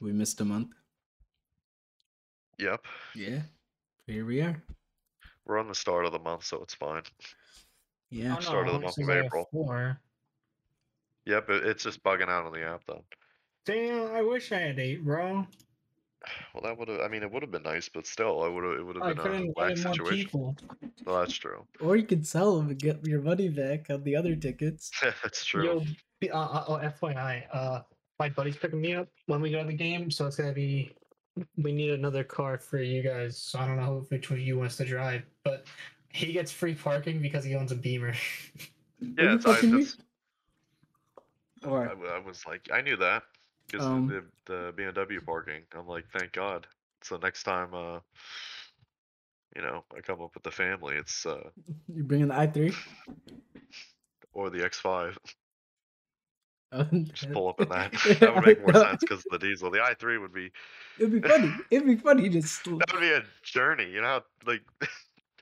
We missed a month. Yep. Yeah. Here we are. We're on the start of the month, so it's fine. Yeah. Start of the month of April. Yep, it's just bugging out on the app though. Damn, I wish I had 8, bro. Well, that would have. I mean, it would have been nice, but still, it would have been a nice situation. People. Well, that's true. Or you could sell them and get your money back on the other tickets. That's true. Yo, FYI, my buddy's picking me up when we go to the game, so it's gonna be. We need another car for you guys. So I don't know which one you wants to drive, but he gets free parking because he owns a Beamer. Yeah, it's. Or I was like, I knew that. Because the BMW parking, I'm like, thank God. So next time, you know, I come up with the family, it's you bringing the i3 or the X5. Just pull up in that. That would make more sense because of the diesel. The i3 would be. It'd be funny. It'd be funny. Just that would be a journey. You know how like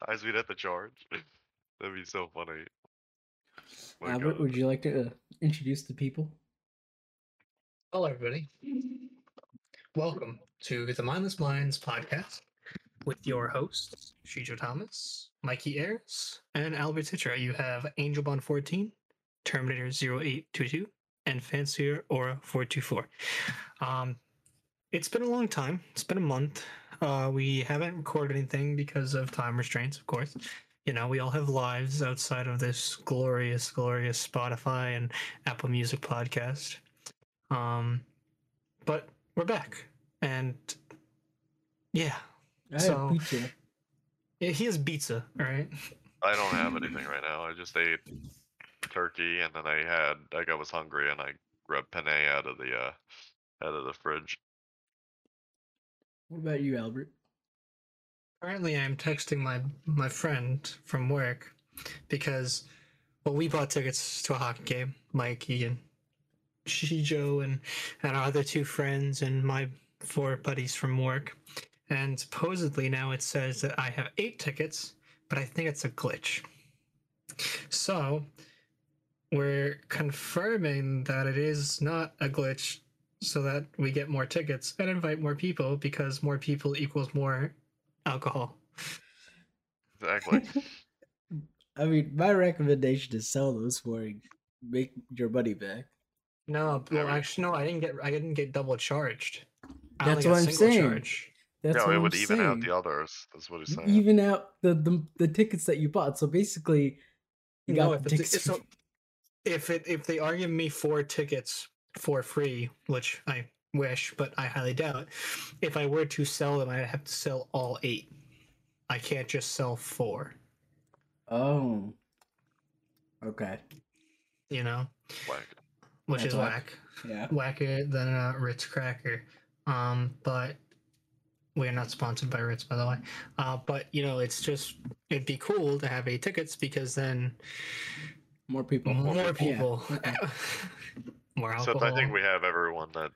times we'd have to charge. That'd be so funny. My Albert, God. Would you like to introduce the people? Hello, everybody. Welcome to the Mindless Minds podcast with your hosts, Shijo Thomas, Mikey Ayers, and Albert Titra. You have Angel Bond 14, Terminator 0822, and Fancier Aura 424. It's been a long time. It's been a month. We haven't recorded anything because of time restraints, of course. You know, we all have lives outside of this glorious, glorious Spotify and Apple Music podcast. But we're back, and yeah, so pizza. Yeah, he has pizza, right? I don't have anything right now. I just ate turkey, and then I was hungry, and I grabbed penne out of the fridge. What about you, Albert? Currently, I'm texting my friend from work because we bought tickets to a hockey game, Mike Egan. Shijo and our other two friends and my 4 buddies from work, and supposedly now it says that I have 8 tickets, but I think it's a glitch. So we're confirming that it is not a glitch so that we get more tickets and invite more people, because more people equals more alcohol. Exactly. I mean, my recommendation is sell those for make your money back. No, well, actually, no. I didn't get double charged. That's what I'm saying. Charge. That's no, what it would I'm even saying. Out the others. That's what he's saying. Even out the tickets that you bought. So basically, you no, got if tickets. If they are giving me 4 tickets for free, which I wish, but I highly doubt. If I were to sell them, I'd have to sell all 8. I can't just sell 4. Oh. Okay. You know. Like. Which that's is whack. Yeah. Whacker than a Ritz cracker. But we're not sponsored by Ritz, by the way. But, you know, it's just, it'd be cool to have 8 tickets because then more people. Yeah. Okay. More alcohol. Except I think we have everyone that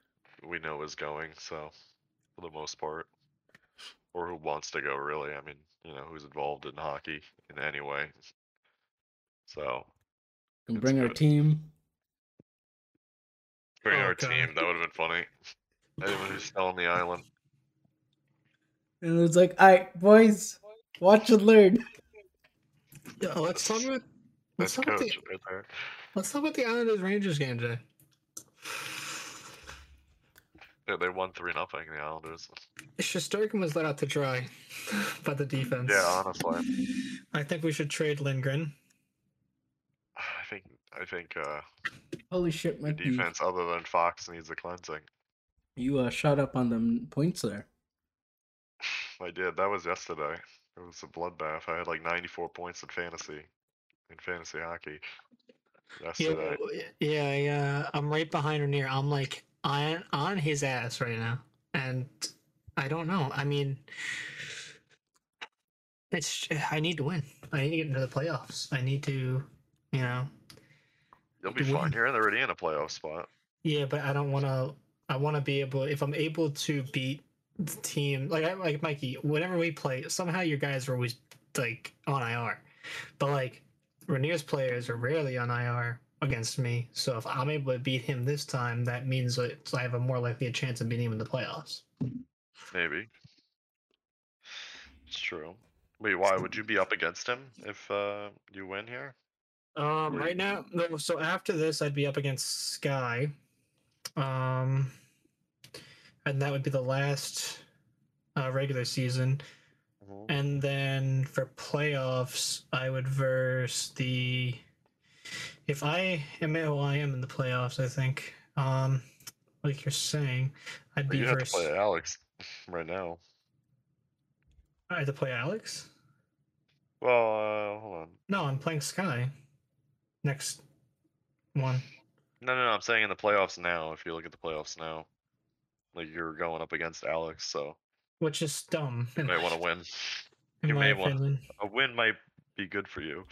we know is going, so for the most part. Or who wants to go, really. I mean, you know, who's involved in hockey in any way. So. Can bring good. Our team. Bring our team. That would have been funny. Anyone who's still on the island. And it was like, all right, boys, watch and learn. Yo, let's talk about the Islanders Rangers game today. Yeah, they won 3-0. The Islanders. Shesterkin was let out to dry by the defense. Yeah, honestly. I think we should trade Lindgren. I think. Holy shit, my defense, other than Fox, needs a cleansing. You shot up on the points there. I did. That was yesterday. It was a bloodbath. I had like 94 points in fantasy hockey. Yesterday. Yeah. I'm right behind or near. I'm like on his ass right now, and I don't know. I mean, it's. I need to win. I need to get into the playoffs. I need to, you know. They'll be fine here. They're already in a playoff spot. Yeah, but I don't want to. I want to be able. If I'm able to beat the team, like Mikey, whenever we play, somehow your guys are always like on IR, but like Rainier's players are rarely on IR. against me. So if I'm able to beat him this time, that means I have a more likely chance of beating him in the playoffs. Maybe. It's true. Wait, why would you be up against him if you win here? Right now, no. So after this, I'd be up against Sky. And that would be the last regular season. Mm-hmm. And then for playoffs, I would verse the... If I am who I am in the playoffs, I think, like you're saying, I'd be versus... You have to play Alex right now. I have to play Alex? Well, hold on. No, I'm playing Sky. Next one. No, I'm saying in the playoffs now, if you look at the playoffs now. Like, you're going up against Alex, so... Which is dumb. You may want to win. You may want... A win might be good for you.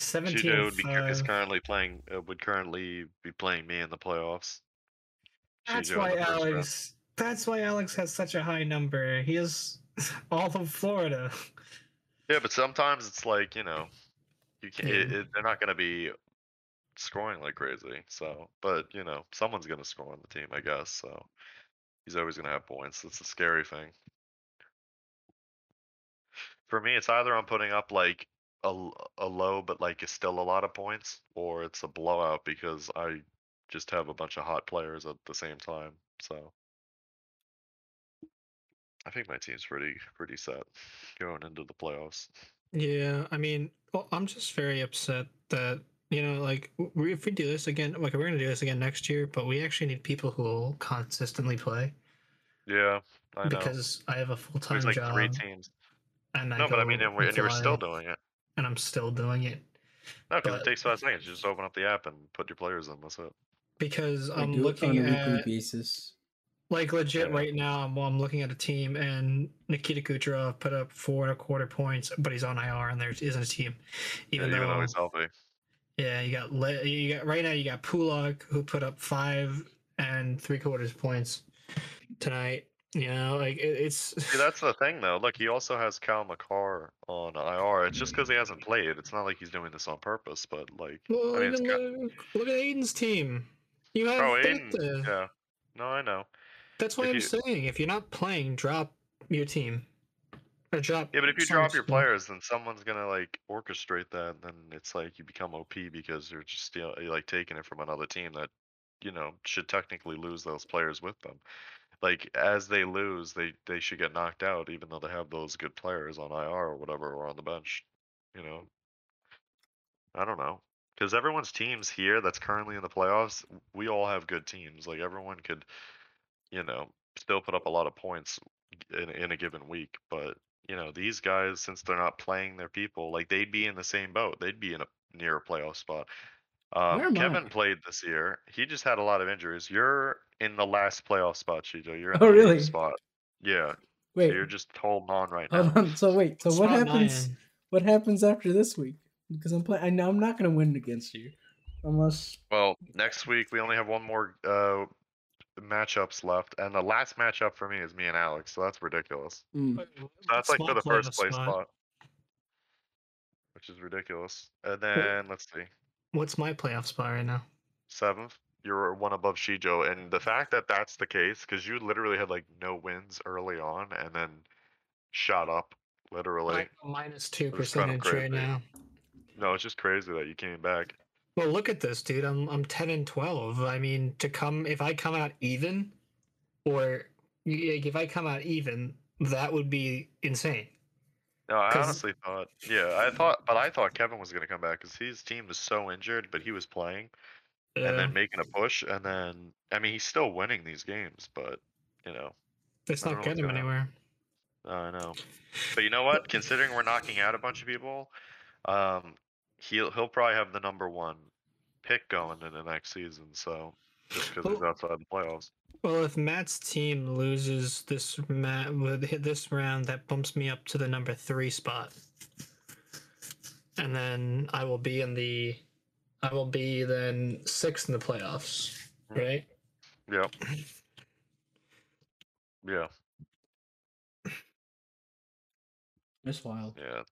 17 Shijo would currently be playing me in the playoffs. That's why Alex has such a high number. He is all of Florida. Yeah, but sometimes it's like, you know, you can't. Yeah. They're not going to be scoring like crazy. So, but you know, someone's going to score on the team, I guess. So he's always going to have points. That's the scary thing. For me, it's either I'm putting up like a low, but like it's still a lot of points, or it's a blowout because I just have a bunch of hot players at the same time. So I think my team's pretty set going into the playoffs. Yeah, I mean, well, I'm just very upset that, you know, like if we do this again, like we're gonna do this again next year, but we actually need people who will consistently play. Yeah, I know. Because I have a full-time job. There's like 3 teams. But I mean, and you're still doing it. And I'm still doing it. No, because it takes 5 seconds. You just open up the app and put your players in. That's it. Because I'm looking at... on a weekly basis. Like, legit, yeah. Right now, I'm looking at a team, and Nikita Kucherov put up 4.25 points, but he's on IR, and there isn't a team. Even though he's healthy. Yeah, you got Pulak, who put up 5.75 points tonight. You know, like it's. See, that's the thing, though. Look, he also has Cal McCarr on IR. It's just because he hasn't played. It's not like he's doing this on purpose, but like. Well, I mean, look at Aiden's team. You have Aiden. Yeah. No, I know. That's why I'm saying if you're not playing, drop your team. Or drop. Yeah, but if you drop your players, then someone's gonna like orchestrate that, and then it's like you become OP because you're just you're like taking it from another team that, you know, should technically lose those players with them. Like, as they lose, they should get knocked out, even though they have those good players on IR or whatever, or on the bench, you know? I don't know. Because everyone's teams here that's currently in the playoffs, we all have good teams. Like, everyone could, you know, still put up a lot of points in a given week. But, you know, these guys, since they're not playing their people, like, they'd be in the same boat. They'd be in a near a playoff spot. Kevin played this year. He just had a lot of injuries. You're in the last playoff spot, Shijo. You're in the last spot. Yeah. Wait. So you're just holding on right now. So what happens? What happens after this week? Because I'm playing. I know I'm not going to win against you, unless. Well, next week we only have one more matchups left, and the last matchup for me is me and Alex. So that's ridiculous. Mm. So that's like for the first place spot, which is ridiculous. And then let's see. What's my playoff spot right now? 7th. You're one above Shijo, and the fact that that's the case, because you literally had like no wins early on, and then shot up literally. Like -2% right now. No, it's just crazy that you came back. Well, look at this, dude. I'm 10 and 12. I mean, if I come out even, or like, if I come out even, that would be insane. No, I honestly thought, I thought Kevin was going to come back because his team was so injured, but he was playing and then making a push. And then, I mean, he's still winning these games, but, you know. It's not getting him anywhere. I know. But you know what? Considering we're knocking out a bunch of people, he'll probably have the #1 pick going into the next season. So, just because he's outside the playoffs. Well, if Matt's team loses this round, that bumps me up to the #3 spot, and then I will be then 6th in the playoffs, right? Yeah. Yeah. That's wild. Yeah.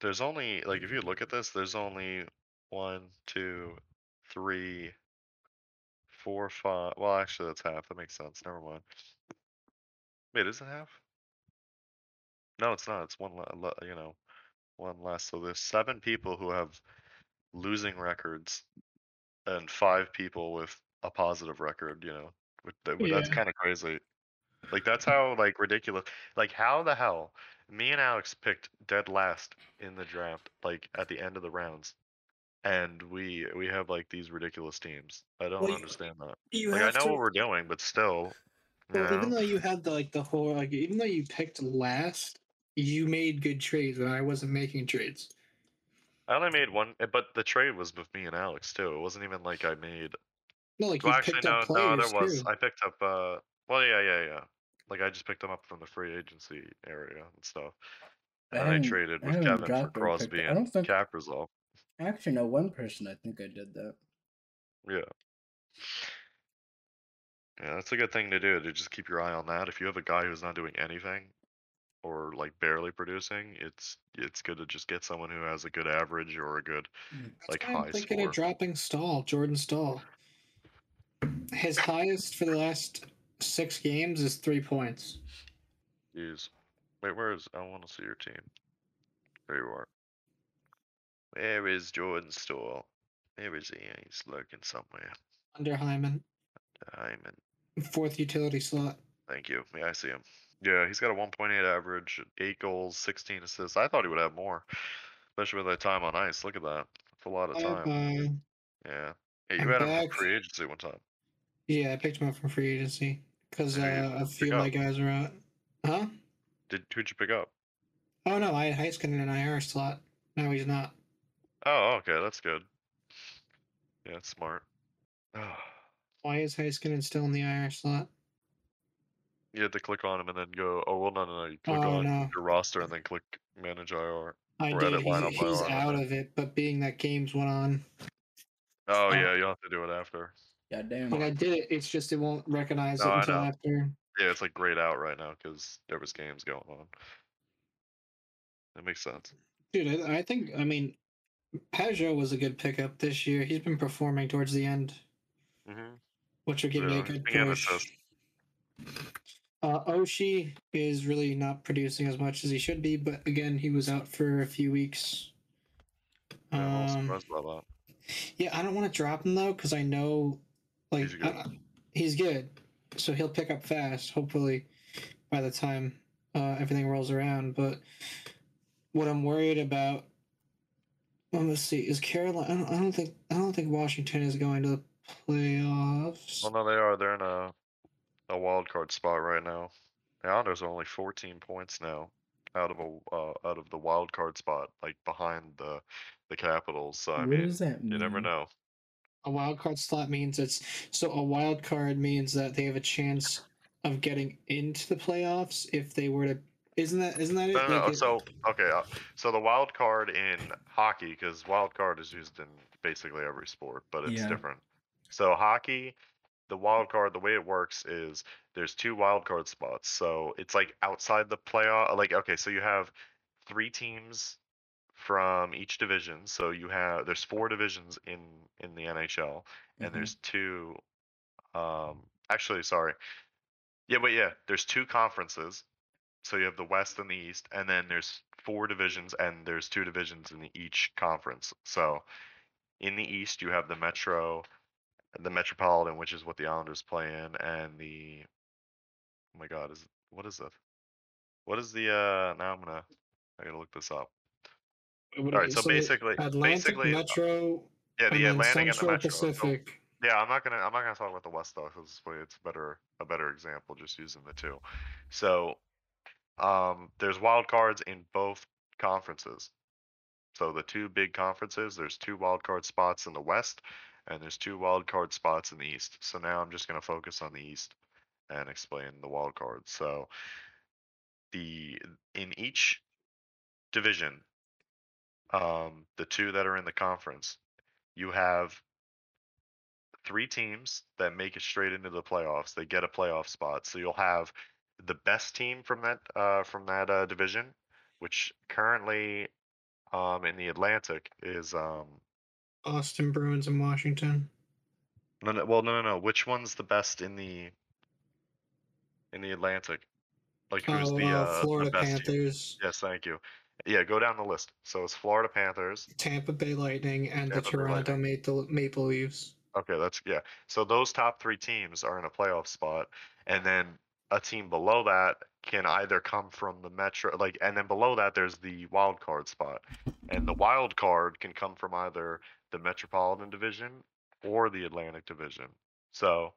There's only, like, if you look at this, there's only 1, 2, 3, 4, 5. Well, actually, that's half. That makes sense. Never mind. Wait, is it half? No, it's not. It's one less. So there's 7 people who have losing records, and 5 people with a positive record. You know, that's kind of crazy. Like, that's how, like, ridiculous. Like, how the hell? Me and Alex picked dead last in the draft, like, at the end of the rounds. And we have, like, these ridiculous teams. I don't understand that. Like, I know what we're doing, but still. Well, even though you had, even though you picked last, you made good trades, and I wasn't making trades. I only made one, but the trade was with me and Alex, too. It wasn't even like I made... No, like, well, you actually, picked up players, there was. Too. I picked up... Well, yeah. Like, I just picked them up from the free agency area and stuff. And I traded with Kevin for Crosby and Caprizal. I actually know one person I think I did that. Yeah. Yeah, that's a good thing to do, to just keep your eye on that. If you have a guy who's not doing anything or, like, barely producing, it's good to just get someone who has a good average or a good, like, high score. I'm thinking of dropping Staal, Jordan Staal. His highest for the last... 6 games is 3 points. Jeez. Wait, where is... I want to see your team. There you are. Where is Jordan Staal? Where is he? He's lurking somewhere. Under Hyman. Fourth utility slot. Thank you. Yeah, I see him. Yeah, he's got a 1.8 average, 8 goals, 16 assists. I thought he would have more. Especially with that time on ice. Look at that. That's a lot of time. Yeah. Hey, you had him for free agency one time. Yeah, I picked him up from free agency. Because a few of my guys are out. Huh? Who'd you pick up? Oh, no, I had Heiskanen in an IR slot. Now he's not. Oh, okay, that's good. Yeah, that's smart. Why is Heiskanen still in the IR slot? You had to click on him and then go, no, you click on your roster and then click manage IR. I did, he's out of it, but being that games went on. Oh, yeah, you'll have to do it after. God damn. When I did it, it's just it won't recognize it until after. Yeah, it's like grayed out right now because there was games going on. That makes sense. Dude, I think, Peugeot was a good pickup this year. He's been performing towards the end, which will give me a good push. Oshie is really not producing as much as he should be, but again, he was out for a few weeks. Yeah, I'm all surprised about that. Yeah, I don't want to drop him, though, because I know... Like, he's good, so he'll pick up fast, hopefully, by the time everything rolls around. But what I'm worried about, let's see, is Carolina. I don't think Washington is going to the playoffs. Well, no, they are. They're in a wild card spot right now. The Islanders are only 14 points now out of the wild card spot, like behind the Capitals. So, what does that mean? You never know. A wild card slot means a wild card means that they have a chance of getting into the playoffs if they were to. Isn't that it? No. So the wild card in hockey, because wild card is used in basically every sport, but it's different. So hockey, the wild card, the way it works is there's 2 wild card spots. So it's like outside the playoff. Like, okay, so you have 3 teams from each division, so there's 4 divisions in the NHL, and there's 2 there's 2 conferences, so you have the West and the East, and then there's 4 divisions, and there's 2 divisions in each conference. So in the East you have the Metropolitan, which is what the Islanders play in, and the I gotta look this up. All right, so basically, Atlantic, Metro, the Atlantic and the Metro. Pacific. Yeah, I'm not gonna talk about the West though, because it's a better example just using the 2. So, there's wild cards in both conferences. So the 2 big conferences, there's 2 wild card spots in the West, and there's 2 wild card spots in the East. So now I'm just gonna focus on the East and explain the wild cards. So, in each division, the 2 that are in the conference, you have 3 teams that make it straight into the playoffs. They get a playoff spot, so you'll have the best team from that division, which currently in the Atlantic is Boston Bruins and Washington. No. Which one's the best in the Atlantic? Like who's Florida Panthers. Team? Yes, thank you. Yeah, go down the list. So it's Florida Panthers, Tampa Bay Lightning, and the Toronto Maple Leafs. Okay, yeah. So those top three teams are in a playoff spot, and then a team below that can either come from the Metro, and then below that there's the wild card spot, and the wild card can come from either the Metropolitan division or the Atlantic division. So,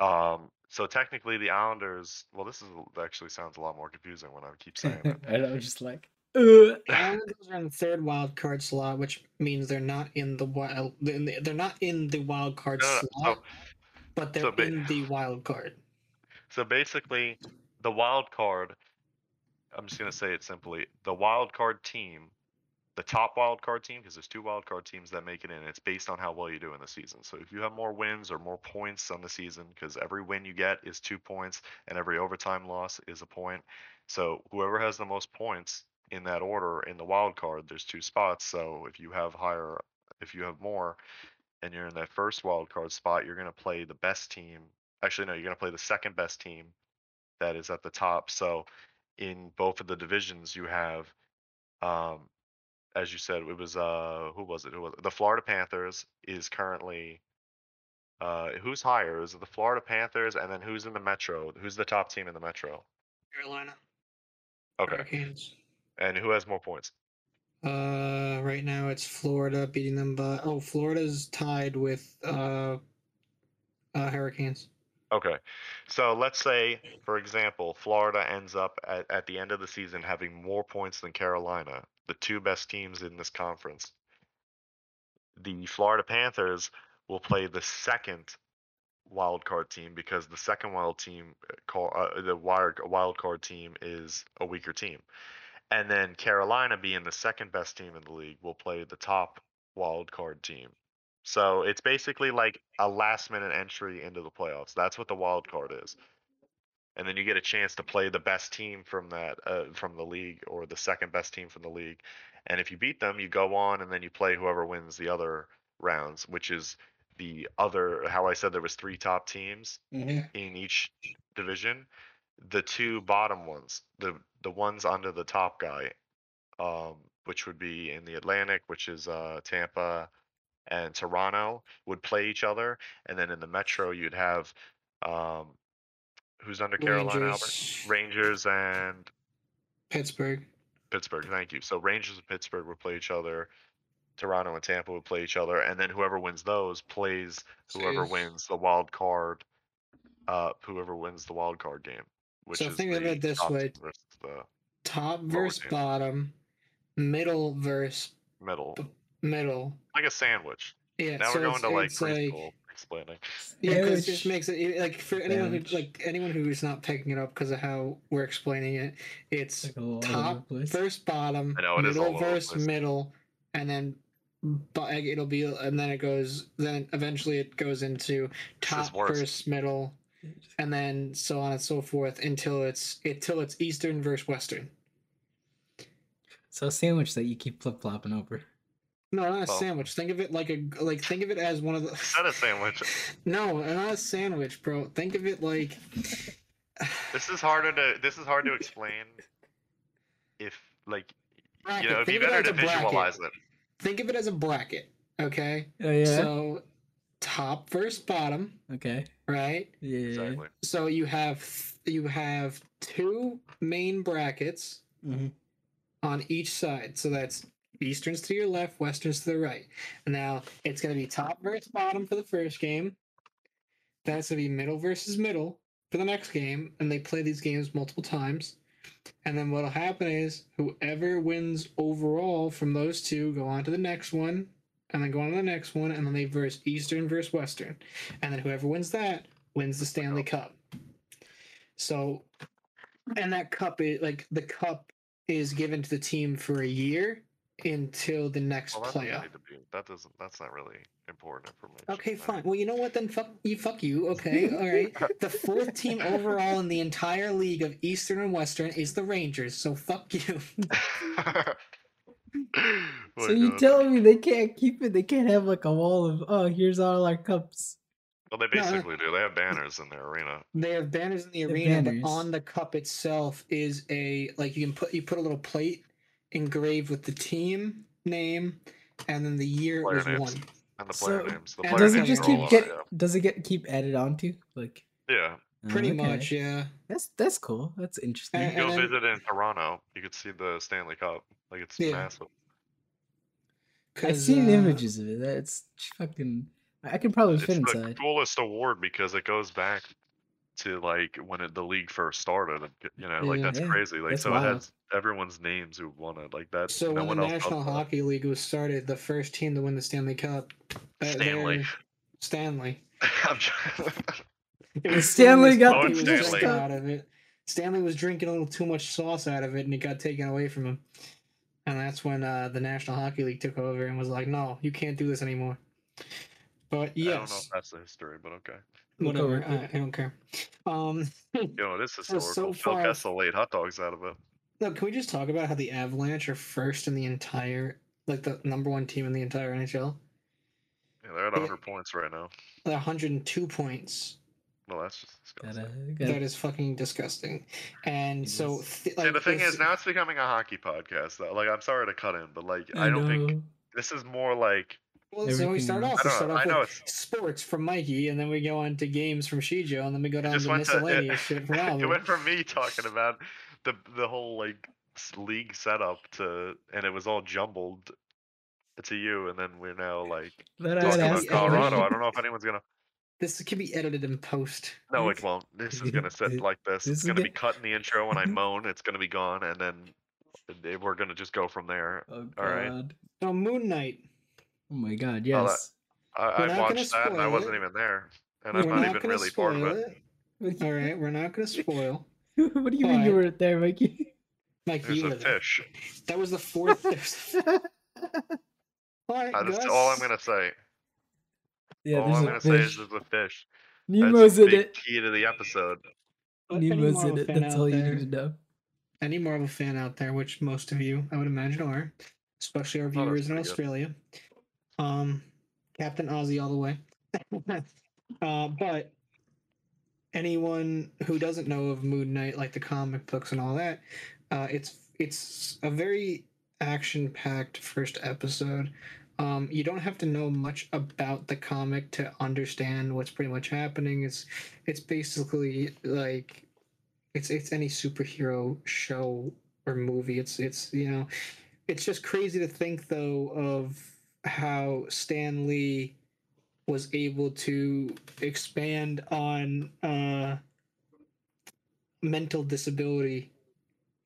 so technically the Islanders. Well, this is actually sounds a lot more confusing when I keep saying it. I know, just like. The Islanders are in the third wild card slot, which means they're not in the wild. They're not in the wild card slot, but they're in the wild card. So basically, the wild card. I'm just gonna say it simply: the wild card team, the top wild card team, because there's two wild card teams that make it in. It's based on how well you do in the season. So if you have more wins or more points on the season, because every win you get is 2 points, and every overtime loss is a point. So whoever has the most points. In that order, in the wild card, there's two spots. So if you have more, and you're in that first wild card spot, you're gonna play the best team. Actually, no, you're gonna play the second best team that is at the top. So in both of the divisions, you have, as you said, it was the Florida Panthers is currently. Who's higher? Is it the Florida Panthers? And then who's in the Metro? Who's the top team in the Metro? Carolina. Okay. Hurricanes. And who has more points? Right now it's Florida beating them by. Oh, Florida's tied with Hurricanes. Okay, so let's say, for example, Florida ends up at the end of the season having more points than Carolina, the two best teams in this conference. The Florida Panthers will play the second wild card team because the second wild card team is a weaker team. And then Carolina, being the second best team in the league, will play the top wild card team. So it's basically like a last-minute entry into the playoffs. That's what the wild card is. And then you get a chance to play the best team from that from the league, or the second best team from the league. And if you beat them, you go on, and then you play whoever wins the other rounds, which is the other. How I said there was three top teams in each division. The two bottom ones, the ones under the top guy, which would be in the Atlantic, which is Tampa and Toronto, would play each other. And then in the Metro, you'd have who's under Carolina, Albert? Rangers and Pittsburgh. Pittsburgh, thank you. So Rangers and Pittsburgh would play each other. Toronto and Tampa would play each other. And then whoever wins those plays whoever wins the wild card. Whoever wins the wild card game. Which so is think of it this way: top versus bottom, middle versus middle, like a sandwich. Yeah. Now so we're going to like preschool explaining. Yeah, because it just makes it like for anyone who is not picking it up because of how we're explaining it, it's like top versus bottom, middle versus middle, and then. But it'll be, and then it goes. Then eventually it goes into top versus middle, and then so on and so forth until it's Eastern versus Western. So a sandwich that you keep flip flopping over. No, not a sandwich. Think of it like think of it as one of the. Not a sandwich. No, not a sandwich, bro. Think of it like. This is hard to explain. If like, bracket. You know, it'd be better to visualize it. Think of it as a bracket, okay? Oh, yeah. So, top versus bottom. Okay. Right? Yeah. Exactly. So you have two main brackets on each side. So that's Easterns to your left, Westerns to the right. Now it's gonna be top versus bottom for the first game. Then it's gonna be middle versus middle for the next game, and they play these games multiple times. And then what'll happen is whoever wins overall from those two go on to the next one, and then go on to the next one, and then they verse Eastern versus Western, and then whoever wins that wins the Stanley Cup. So, and that cup is like the cup is given to the team for a year until the next playoff. That's not really important information. Okay, fine. Well, you know what? Then fuck you. Okay, all right. The fourth team overall in the entire league of Eastern and Western is the Rangers. So fuck you. So you're telling me they can't keep it? They can't have like a wall of, oh, here's all our cups. Well, they basically do. They have banners in their arena. They have banners in the arena, but on the cup itself is a, like, you can put, you put a little plate engraved with the team name and then the year player it was won. And the player names. The player does it keep added onto? Like, yeah. Pretty much, yeah. That's cool. That's interesting. You can go visit in Toronto. You could see the Stanley Cup. Like, it's massive. I've seen images of it. That's fucking... I can probably fit inside. It's the coolest award because it goes back to, like, when the league first started. You know, like, that's crazy. Like, that's so wild. It has everyone's names who won it. Like, that's... So when the National Hockey League was started, the first team to win the Stanley Cup... Stanley. I'm trying... Stanley got the drink out of it. Stanley was drinking a little too much sauce out of it, and it got taken away from him. And that's when the National Hockey League took over and was like, "No, you can't do this anymore." But yes, I don't know if that's the history, but okay, whatever. I don't care. This is historical. Phil Kessel laid hot dogs out of it. No, can we just talk about how the Avalanche are first in the entire, like, the number one team in the entire NHL? Yeah, they're at 100 points right now. They're 102 points. Well, that's just disgusting. That is fucking disgusting. And so, the thing is, now it's becoming a hockey podcast. Though, like, I'm sorry to cut in, but like, I don't think this is more like. Well, so we start off with sports from Mikey, and then we go on to games from Shijo, and then we go down to miscellaneous shit from Albert. It went from me talking about the whole like league setup to, and it was all jumbled to you, and then we're now like talking about Colorado. I don't know if anyone's gonna. This can be edited in post. No, it won't. This is going to sit like this. It's going to be cut in the intro when I moan. It's going to be gone, and then we're going to just go from there. Oh, all right. So Moon Knight. Oh, my God, yes. I watched that, and I wasn't even there. And I'm not even really part of it. All right, we're not going to spoil. What do you mean you weren't there, Mikey? Mikey, you were there. Fish. That was the fourth. That's all I'm going to say. Yeah, all I'm going to say is there's a fish. Nemo's in it. Key to the episode. Nemo's in it. That's all you need to know. Any Marvel fan out there, which most of you, I would imagine, are, especially our viewers in Australia. Captain Aussie all the way. But anyone who doesn't know of Moon Knight, like the comic books and all that, it's a very action-packed first episode. You don't have to know much about the comic to understand what's pretty much happening. It's basically like it's any superhero show or movie. It's you know, it's just crazy to think though of how Stan Lee was able to expand on mental disability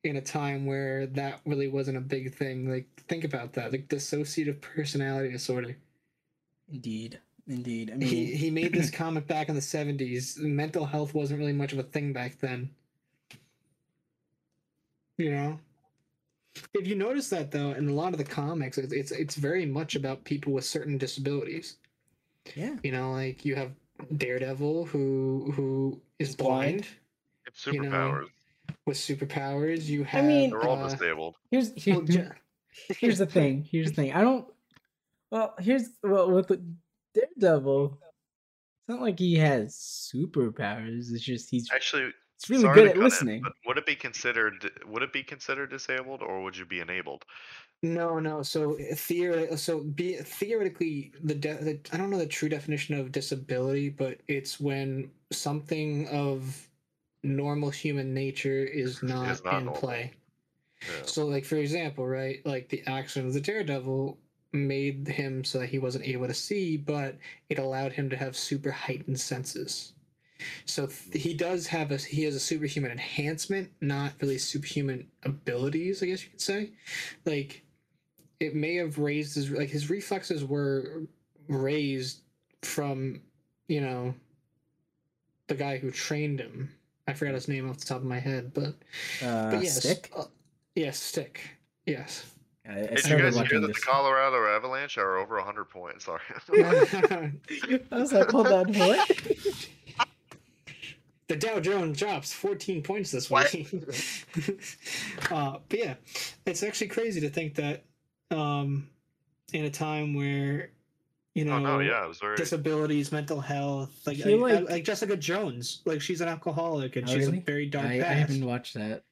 in a time where that really wasn't a big thing. Like, think about that. Like, dissociative personality disorder. Indeed. I mean, he made this comic back in the 70s. Mental health wasn't really much of a thing back then. You know? If you notice that, though, in a lot of the comics, it's very much about people with certain disabilities. Yeah. You know, like, you have Daredevil, who is blind. Superpowers. You know, with superpowers, you have. I mean, they're all disabled. Here's the thing. I don't. Well, with the Daredevil, it's not like he has superpowers. It's just he's actually. It's really good at listening. But would it be considered? Would it be considered disabled, or would you be enabled? No. Theoretically, I don't know the true definition of disability, but it's when something of normal human nature is not in normal. Play. Yeah. So, like, for example, right, like the accident of the Daredevil made him so that he wasn't able to see, but it allowed him to have super heightened senses. So he has a superhuman enhancement, not really superhuman abilities, I guess you could say. Like, it may have raised his reflexes were raised from, you know, the guy who trained him. I forgot his name off the top of my head, but yes. Stick? Yes, Stick. Yes. Did you guys hear that the Colorado Avalanche are over 100 points? Sorry. I was like, hold on, what? The Dow Jones drops 14 points this week. But yeah, it's actually crazy to think that in a time where, you know, it was very... disabilities, mental health, like Jessica Jones, like she's an alcoholic and she's a very dark past. I haven't watched that.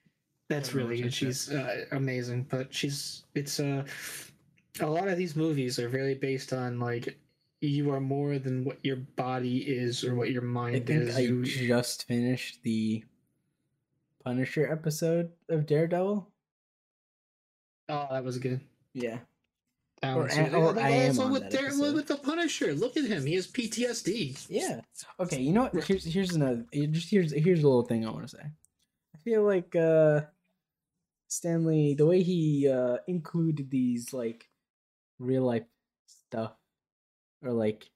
That's really good. She's amazing, but a lot of these movies are really based on like, you are more than what your body is or what your mind is. I just finished the Punisher episode of Daredevil. Oh, that was good. Yeah. With the Punisher. Look at him. He has PTSD. Yeah. Okay, you know what? Here's a little thing I want to say. I feel like Stanley, the way he included these like real life stuff, or like,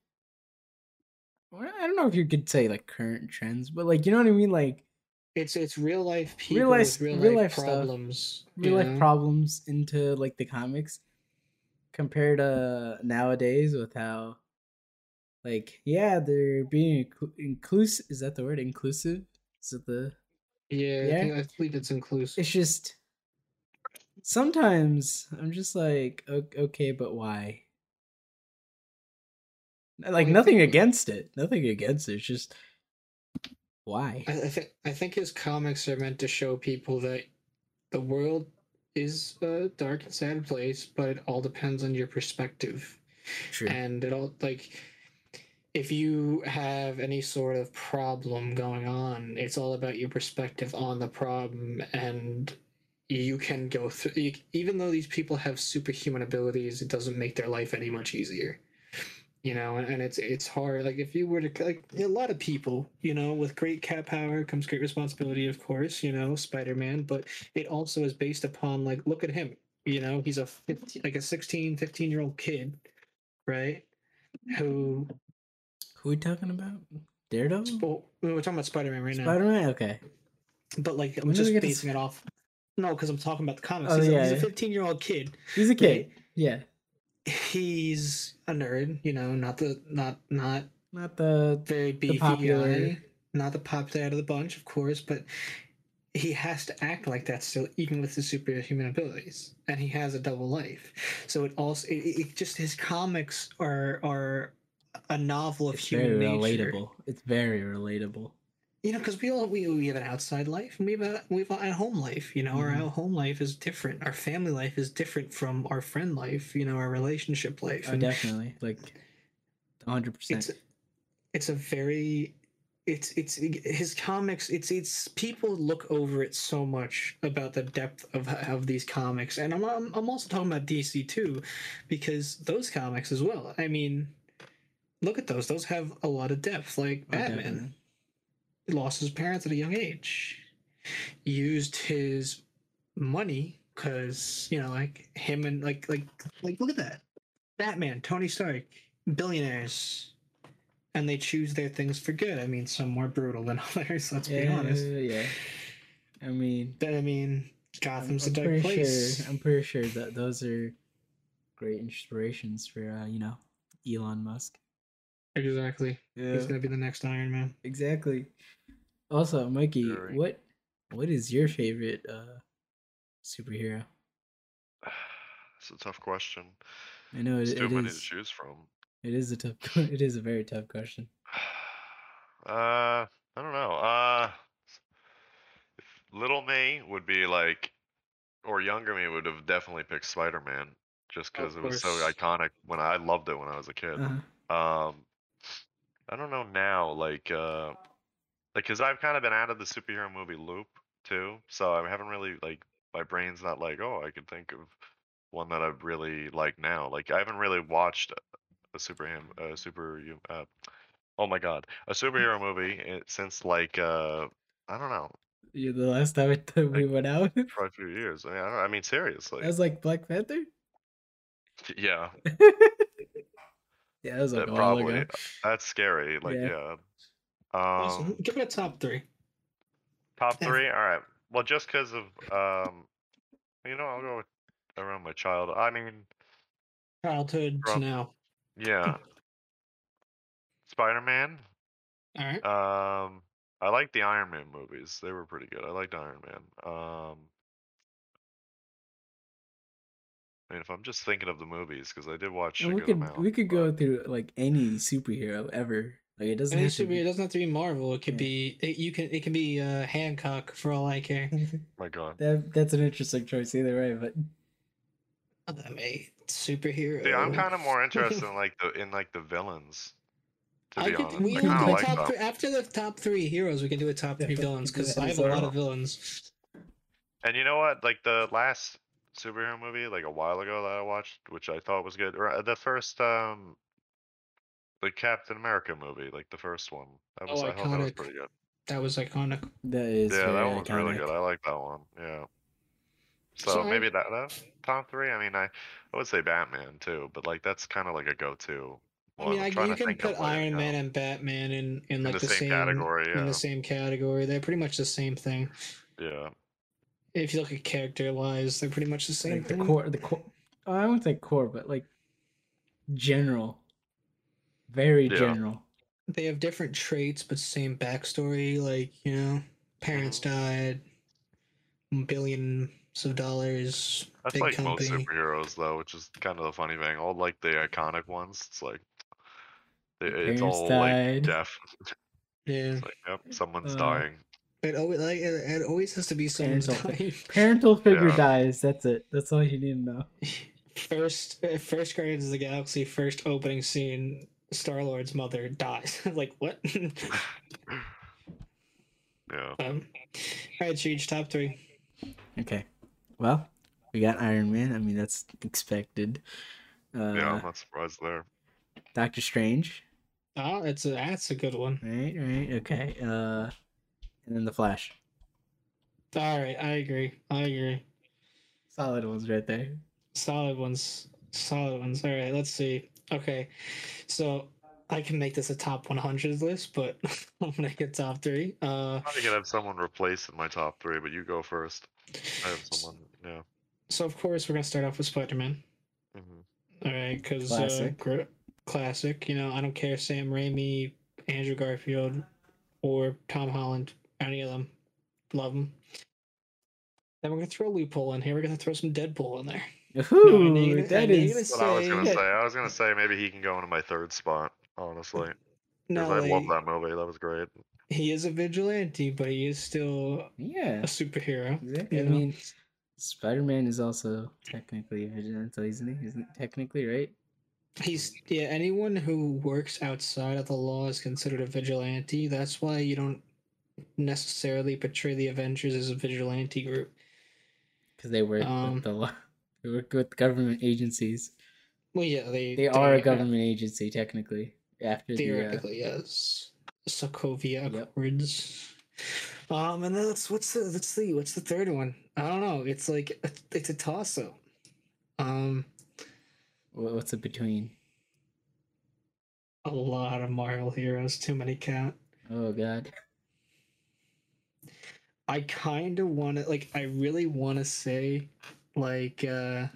I don't know if you could say like current trends, but like, you know what I mean? Like it's real life people, real life problems, problems into like the comics compared to nowadays with how like, yeah, they're being inclusive. Is that the word? Inclusive? Is it the... I believe it's inclusive. It's just sometimes I'm just like, okay, but why? Like nothing against it. It's just why. I think his comics are meant to show people that the world is a dark and sad place, but it all depends on your perspective. True. And it all, like, if you have any sort of problem going on, it's all about your perspective on the problem, and you can go through. Even though these people have superhuman abilities, it doesn't make their life any much easier. You know, and it's hard. Like, if you were to, like, a lot of people, you know, with great cat power comes great responsibility, of course, you know, Spider-Man, but it also is based upon, like, look at him, you know, he's a 15-year-old kid, right? Who are we talking about? Daredevil? Well, we're talking about Spider-Man right now. Spider-Man? Okay. But, like, I'm just basing it off. No, because I'm talking about the comics. Oh, he's a 15-year-old kid. He's a kid. Right? Yeah. He's a nerd, you know, not the very beefy guy, not the pop dad of the bunch, of course, but he has to act like that still, even with his superhuman abilities, and he has a double life. So it also, it just his comics are a novel of human nature. Relatable. It's very relatable. You know, because we have an outside life, and we have a home life. You know, Our home life is different. Our family life is different from our friend life. You know, our relationship life. Oh, and definitely, like, 100%. His comics. It's people look over it so much about the depth of these comics, and I'm also talking about DC too, because those comics as well. I mean, look at those. Those have a lot of depth, like Batman. Definitely. Lost his parents at a young age, used his money because, you know, like him and like look at that. Batman, Tony Stark, billionaires, and they choose their things for good. I mean, some more brutal than others, let's be honest. Yeah. I mean Gotham's a dark place. I'm pretty sure that those are great inspirations for, you know, Elon Musk. Exactly. Yeah. He's going to be the next Iron Man. Exactly. Also, Mikey, sure. What is your favorite superhero? It's a tough question. I know it is. Too many to choose from. It is a very tough question. I don't know. If little me would be like, or younger me would have definitely picked Spider-Man, just because it was so iconic. I loved it when I was a kid. Uh-huh. I don't know now, like, cause I've kind of been out of the superhero movie loop too, so I haven't really, like, my brain's not like, oh, I can think of one that I really like now. Like, I haven't really watched a superhero movie since, like, I don't know. Yeah, the last time we went out. For a few years. I mean, seriously. That was like Black Panther. Yeah. Yeah, that was like probably. That's scary. Like, give it a top three. Top three? All right. Well, just because of, you know, I'll go with around my childhood to now. Yeah. Spider-Man. All right. I like the Iron Man movies. They were pretty good. I liked Iron Man. I mean, if I'm just thinking of the movies, because I did watch. And we could go through like any superhero ever. Like it doesn't have to be Marvel. It could be. It can be Hancock for all I care. My God. That's an interesting choice either way, but. I mean, superhero. Dude, I'm kind of more interested in like the villains. After the top three heroes, we can do a top three villains because I have a lot of villains. And you know what? Like the last superhero movie, like a while ago that I watched, which I thought was good, or the first the Captain America movie, like the first one. That was, I thought that was pretty good. That was iconic. That one was really good. I like that one. Yeah. So maybe that top three. I mean, I would say Batman too, but like that's kind of like a go-to. Well, I mean, you can put Iron Man and Batman in like the same category. Yeah. In the same category, they're pretty much the same thing. Yeah. If you look at character-wise, they're pretty much the same thing. The core. I wouldn't say core, but like general, very general. They have different traits, but same backstory. Like parents died, billions of dollars. That's big like company. Most superheroes, though, which is kind of the funny thing. All like the iconic ones, it's like it's all died. Like death. Yeah, it's like, yep, someone's dying. It always has to be someone's dying. Parental figure dies. That's it. That's all you need to know. First Guardians of the Galaxy, first opening scene, Star-Lord's mother dies. Like what? Yeah. All right, Cheech, top three. Okay. Well, we got Iron Man. I mean, that's expected. Yeah, I'm not surprised there. Doctor Strange. Oh, that's a good one. Right, okay. And then The Flash. All right, I agree. Solid ones right there. Solid ones. All right, let's see. Okay, so I can make this a top 100 list, but I'm going to get top three. I'm probably going to have someone replace in my top three, but you go first. I have someone, yeah. So, of course, we're going to start off with Spider-Man. Mm-hmm. All right, because classic. You know, I don't care if Sam Raimi, Andrew Garfield, or Tom Holland, any of them. Love them. Then we're going to throw Loophole in here. We're going to throw some Deadpool in there. Ooh, no, that is what I was going to say. I was going to say maybe he can go into my third spot. Honestly, because I love that movie. That was great. He is a vigilante, but he is still a superhero. Exactly. I mean, Spider-Man is also technically a vigilante, isn't he? Isn't it technically right? He's anyone who works outside of the law is considered a vigilante. That's why you don't necessarily portray the Avengers as a vigilante group. Because they work with the law. They work with government agencies. Well, yeah, they are a government agency technically. After theoretically, yes. Sokovia Accords. And then what's the third one? I don't know. It's like it's a toss up. What's in between? A lot of Marvel heroes. Too many count. Oh God. I kind of want to I really want to say the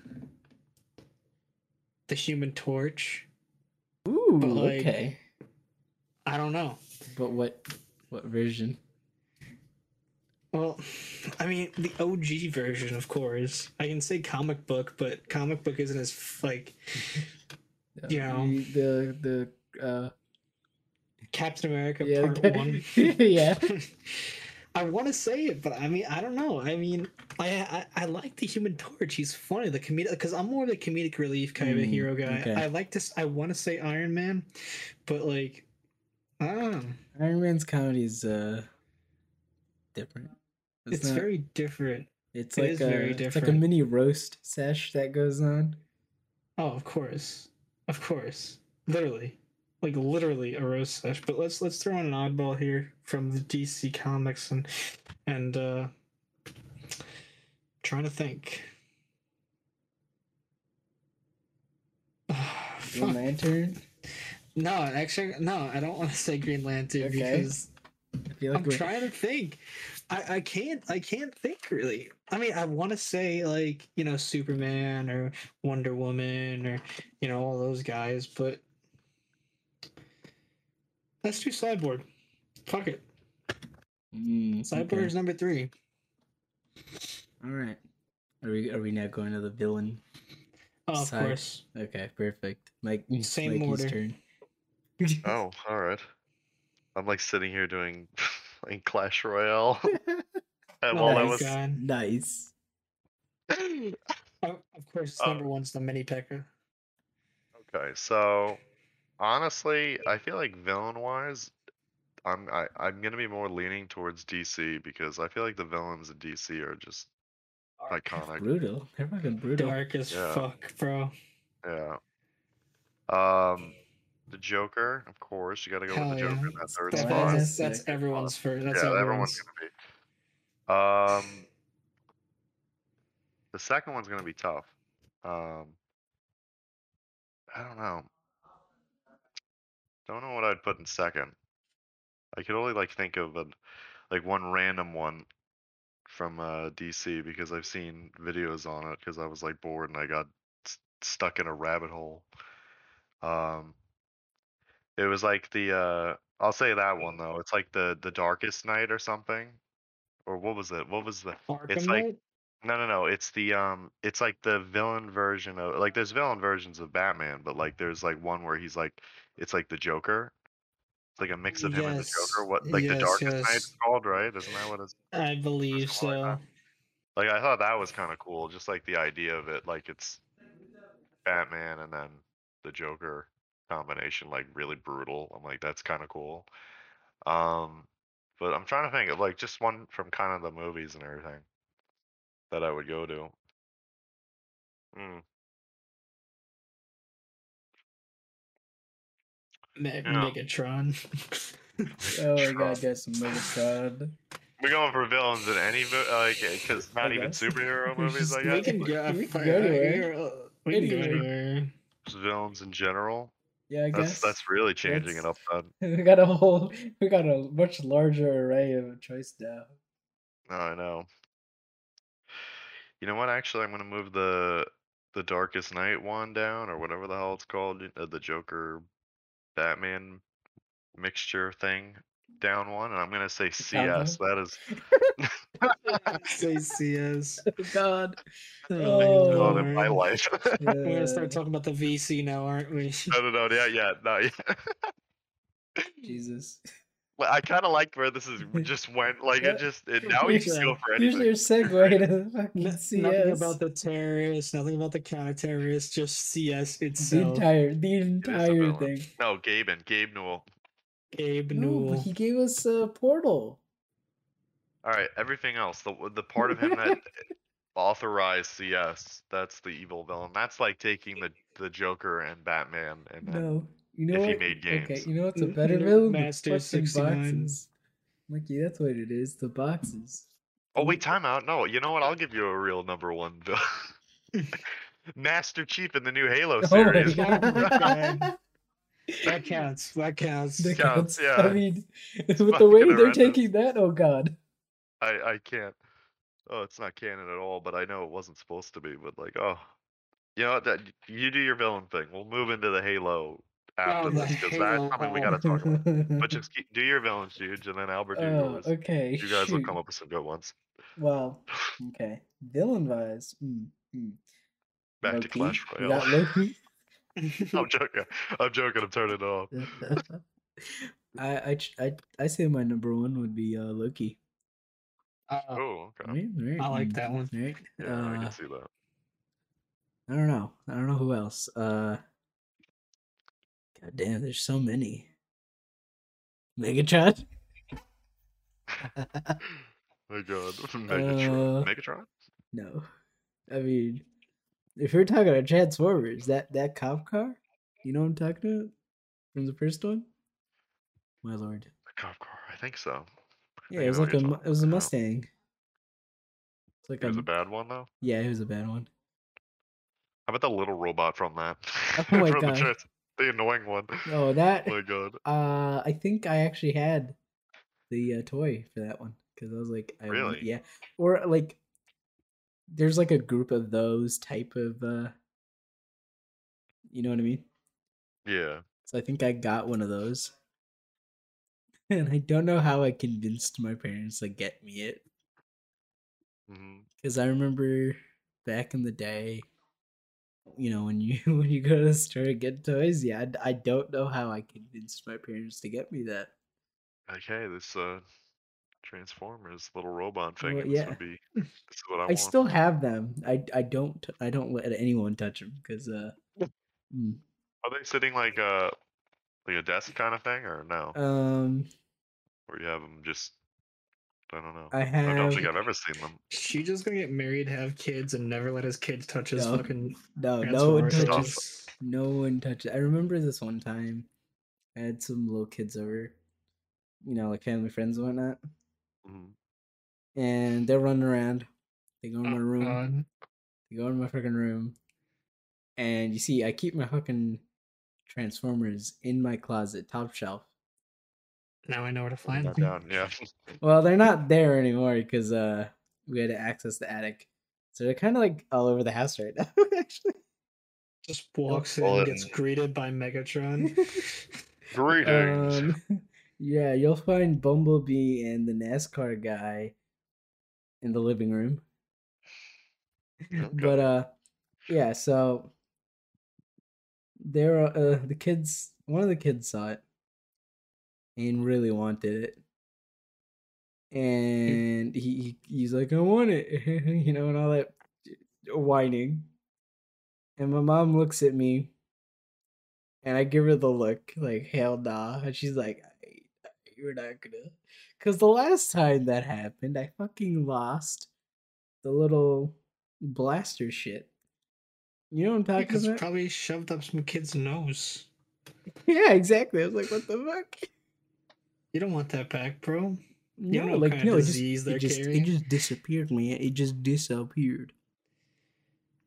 Human Torch. Ooh, but okay. I don't know. But what version? Well, I mean, the OG version, of course. I can say comic book, but comic book isn't as, The Captain America Part 1. Yeah. I want to say it, but I mean, I don't know. I mean, I like the Human Torch. He's funny. The comedic, because I'm more of a comedic relief kind of a hero guy. Okay. I like this. I want to say Iron Man, but I don't know. Iron Man's comedy is different. It's very different. It's like a mini roast sesh that goes on. Oh, of course, literally. Like literally a roast sesh, but let's throw in an oddball here from the DC Comics and trying to think. Green Lantern? No, I don't want to say Green Lantern because I feel like I'm trying to think. I can't think really. I mean, I want to say Superman or Wonder Woman or all those guys, but. Let's do Cyborg. Fuck it. Cyborg is number 3. All right. Are we now going to the villain? Oh, of course. Okay, perfect. Mikey's order. Turn. Oh, all right. I'm like sitting here doing like Clash Royale. Nice. Of course, number one's the mini picker. Okay, so honestly, I feel like villain-wise, I'm gonna be more leaning towards DC because I feel like the villains in DC are just iconic. Brutal. They're fucking brutal. Dark as fuck, bro. Yeah. The Joker, of course. You gotta go with the Joker in that third spot. That's everyone's first. That's everyone's gonna be. The second one's gonna be tough. I don't know. Don't know what I'd put in second. I could only think of one random one from DC because I've seen videos on it because I was bored and I got stuck in a rabbit hole. It was the I'll say that one though. It's the Darkest Night or something, or what was it? What was the? It's like no. It's the it's the villain version of there's villain versions of Batman, but there's one where he's it's the Joker. It's a mix of him and the Joker. What the Darkest Night is called, right? Isn't that what it's? I believe so. I thought that was kind of cool. Just the idea of it, it's Batman and then the Joker combination, really brutal. I'm that's kind of cool. But I'm trying to think of just one from kind of the movies and everything that I would go to. Megatron. Oh my god, that's Megatron. We're going for villains in any movie, because not even superhero movies, I guess. We can go anywhere. Just villains in general. Yeah, I guess that's really changing it up. We got a much larger array of choice now. Oh, I know. You know what? Actually, I'm gonna move the Darkest Night one down, or whatever the hell it's called, the Joker. Batman mixture thing down one, and I'm gonna say CS. That is say CS. God, oh, in my life. Yeah. We're gonna start talking about the VC now, aren't we? No, yeah. Jesus. Well, I kind of liked where this is just went. Now you can go for anything. Here's your segue to fucking CS. Nothing about the terrorists. Nothing about the counter-terrorists. Just CS itself. The entire thing. No, Gabe Newell. Gabe Newell. He gave us a Portal. All right, everything else. The part of him that authorized CS. That's the evil villain. That's taking the Joker and Batman and then. No. You know if he made games. Okay, you know what's a better build? Master 69. Boxes. Mikey, that's what it is. The boxes. Oh, wait, time out. No, you know what? I'll give you a real number one. Master Chief in the new Halo series. Oh that counts. That counts, yeah. I mean, with the way they're taking that, oh god. I can't. Oh, it's not canon at all, but I know it wasn't supposed to be, but You know what? You do your villain thing. We'll move into the Halo after this, because that's something we gotta talk about. But just do your villains, dude, and then Albert do yours. Okay. You guys will come up with some good ones. Well, okay. Villain-wise. Back Loki. To Clash Royale. Not Loki. I'm joking. I'm turning it off. I say my number one would be Loki. Oh, okay. Right. I like that one. Right. Yeah, I can see that. I don't know who else. God damn, there's so many. Megatron? My god. Megatron? No. I mean, if you're talking about Transformers, that cop car? You know what I'm talking about? From the first one? My lord. The cop car, I think so. Yeah, it was a Mustang. It was a bad one, though? Yeah, it was a bad one. How about the little robot from that? Oh my god. The annoying one. Oh, that. Oh my god. I think I actually had the toy for that one because I was really? Yeah. Or there's a group of those type of. You know what I mean? Yeah. So I think I got one of those, and I don't know how I convinced my parents to get me it. Because I remember back in the day, you know, when you go to the store and get toys, yeah, I don't know how I convinced my parents to get me that. Like, hey, this Transformers little robot thing. Well, yeah. This is what I want. Still have them. I don't let anyone touch them because. Are they sitting like a desk kind of thing or no? Or you have them just. I don't know. I don't think I've ever seen them. Shijo's gonna get married, have kids, and never let his kids touch his fucking. No one touches. I remember this one time, I had some little kids over, you know, like family, friends, and whatnot, and they're running around. They go in my room. They go in my fucking room, and you see, I keep my fucking Transformers in my closet, top shelf. Now I know where to find them. Down, yeah. Well, they're not there anymore because we had to access the attic. So they're kind of like all over the house right now, actually. Just walks in and gets greeted by Megatron. Greetings. Yeah, you'll find Bumblebee and the NASCAR guy in the living room. Okay. But, yeah, so there are the kids, one of the kids saw it. And really wanted it. And he's like, I want it. You know, and all that whining. And my mom looks at me. And I give her the look. Like, hell nah. And she's like, you're not gonna. Because the last time that happened, I fucking lost the little blaster shit. You know what I'm talking about? Probably shoved up some kid's nose. Yeah, exactly. I was like, what the fuck? You don't want that back, bro. You don't know like, kind of disease they're carrying. It just disappeared, man. It just disappeared.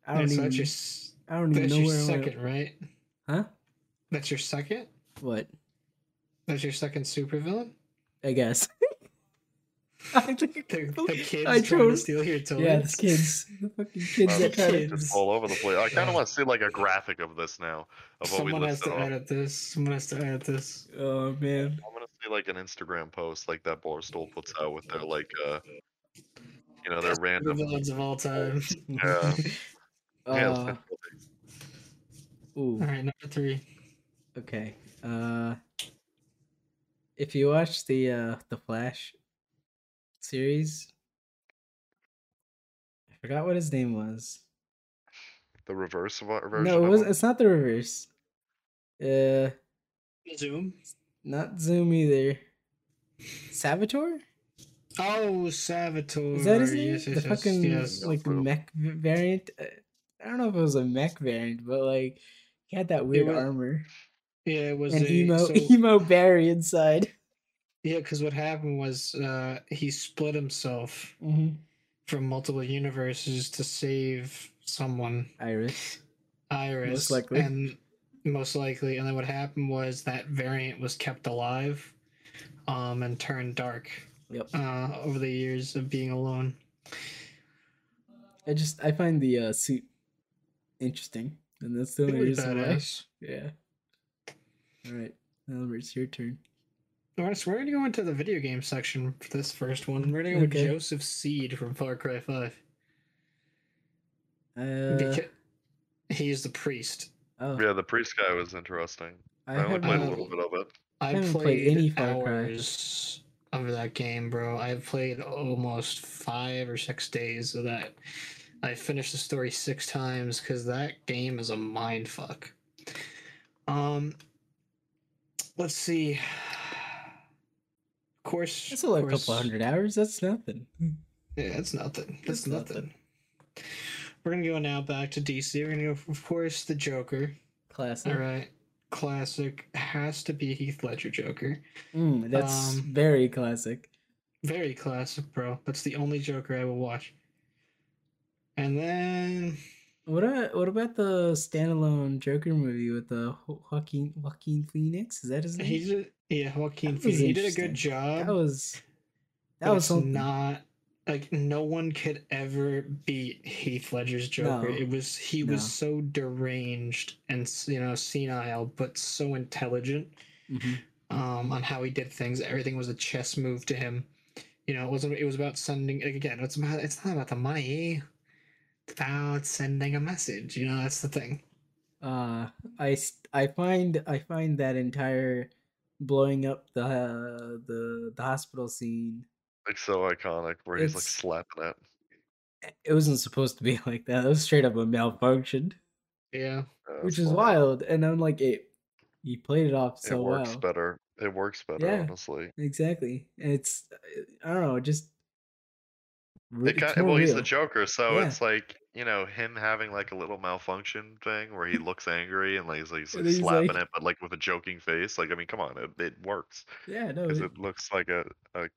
I don't even know where it went. That's your second, right? Huh? That's your second? What? That's your second supervillain? I guess. The kids trying to steal your toys. Yeah, the kids. The fucking kids that try to all over the place. I kind of want to see like a graphic of this now. Of what Someone has to edit this. Someone has to edit this. Oh, man. I'm going to see like an Instagram post like that Barstool puts out with their like, you know, their random villains of all time. Yeah. All right, number 3. Okay. If you watch the Flash series, I forgot what his name was. The reverse version. No, it's not the reverse. Zoom. Not Zoom either. Savitar. Oh, Savitar. Is that his name? Yes, fucking like mech variant. I don't know if it was a mech variant, but like he had that weird armor. Yeah, it was an emo Barry inside. Yeah, because what happened was he split himself from multiple universes to save someone. Iris. Most likely. And then what happened was that variant was kept alive and turned dark over the years of being alone. I find the suit interesting. And that's the only reason why. Yeah. All right. Albert, it's your turn. We're going to go into the video game section for this first one. We're going to go with Joseph Seed from Far Cry 5. He's the priest. Oh. Yeah, the priest guy was interesting. I only played a little bit of it. I haven't played any Far Cry of that game, bro. I've played almost 5 or 6 days of that. I finished the story 6 times because that game is a mindfuck. Let's see. Course, that's like a couple 100 hours. That's nothing. Yeah, that's nothing. That's nothing. We're gonna go now back to DC. We're gonna go, of course, the Joker. Classic. All right, classic has to be Heath Ledger Joker. That's very classic. Very classic, bro. That's the only Joker I will watch. And then what about the standalone Joker movie with the Joaquin Phoenix? Is that his name? Joaquin Phoenix. He did a good job. That was something. Not like no one could ever beat Heath Ledger's Joker. No. He was so deranged and, you know, senile, but so intelligent on how he did things. Everything was a chess move to him. You know, it was about sending. It's not about the money. without sending a message. You know, that's the thing. I find that entire blowing up the hospital scene, it's so iconic, where he's like slapping it. It wasn't supposed to be like that. It was straight up a malfunction. Yeah. Which is wild. And I'm like, he played it off so well. It works better, yeah, honestly. Exactly. And it's, I don't know, just... Well, he's the Joker, so yeah. It's like, you know, him having like a little malfunction thing where he looks angry and like he's slapping it, but like with a joking face. Like, I mean, come on, it works. Yeah, no. Because it looks like a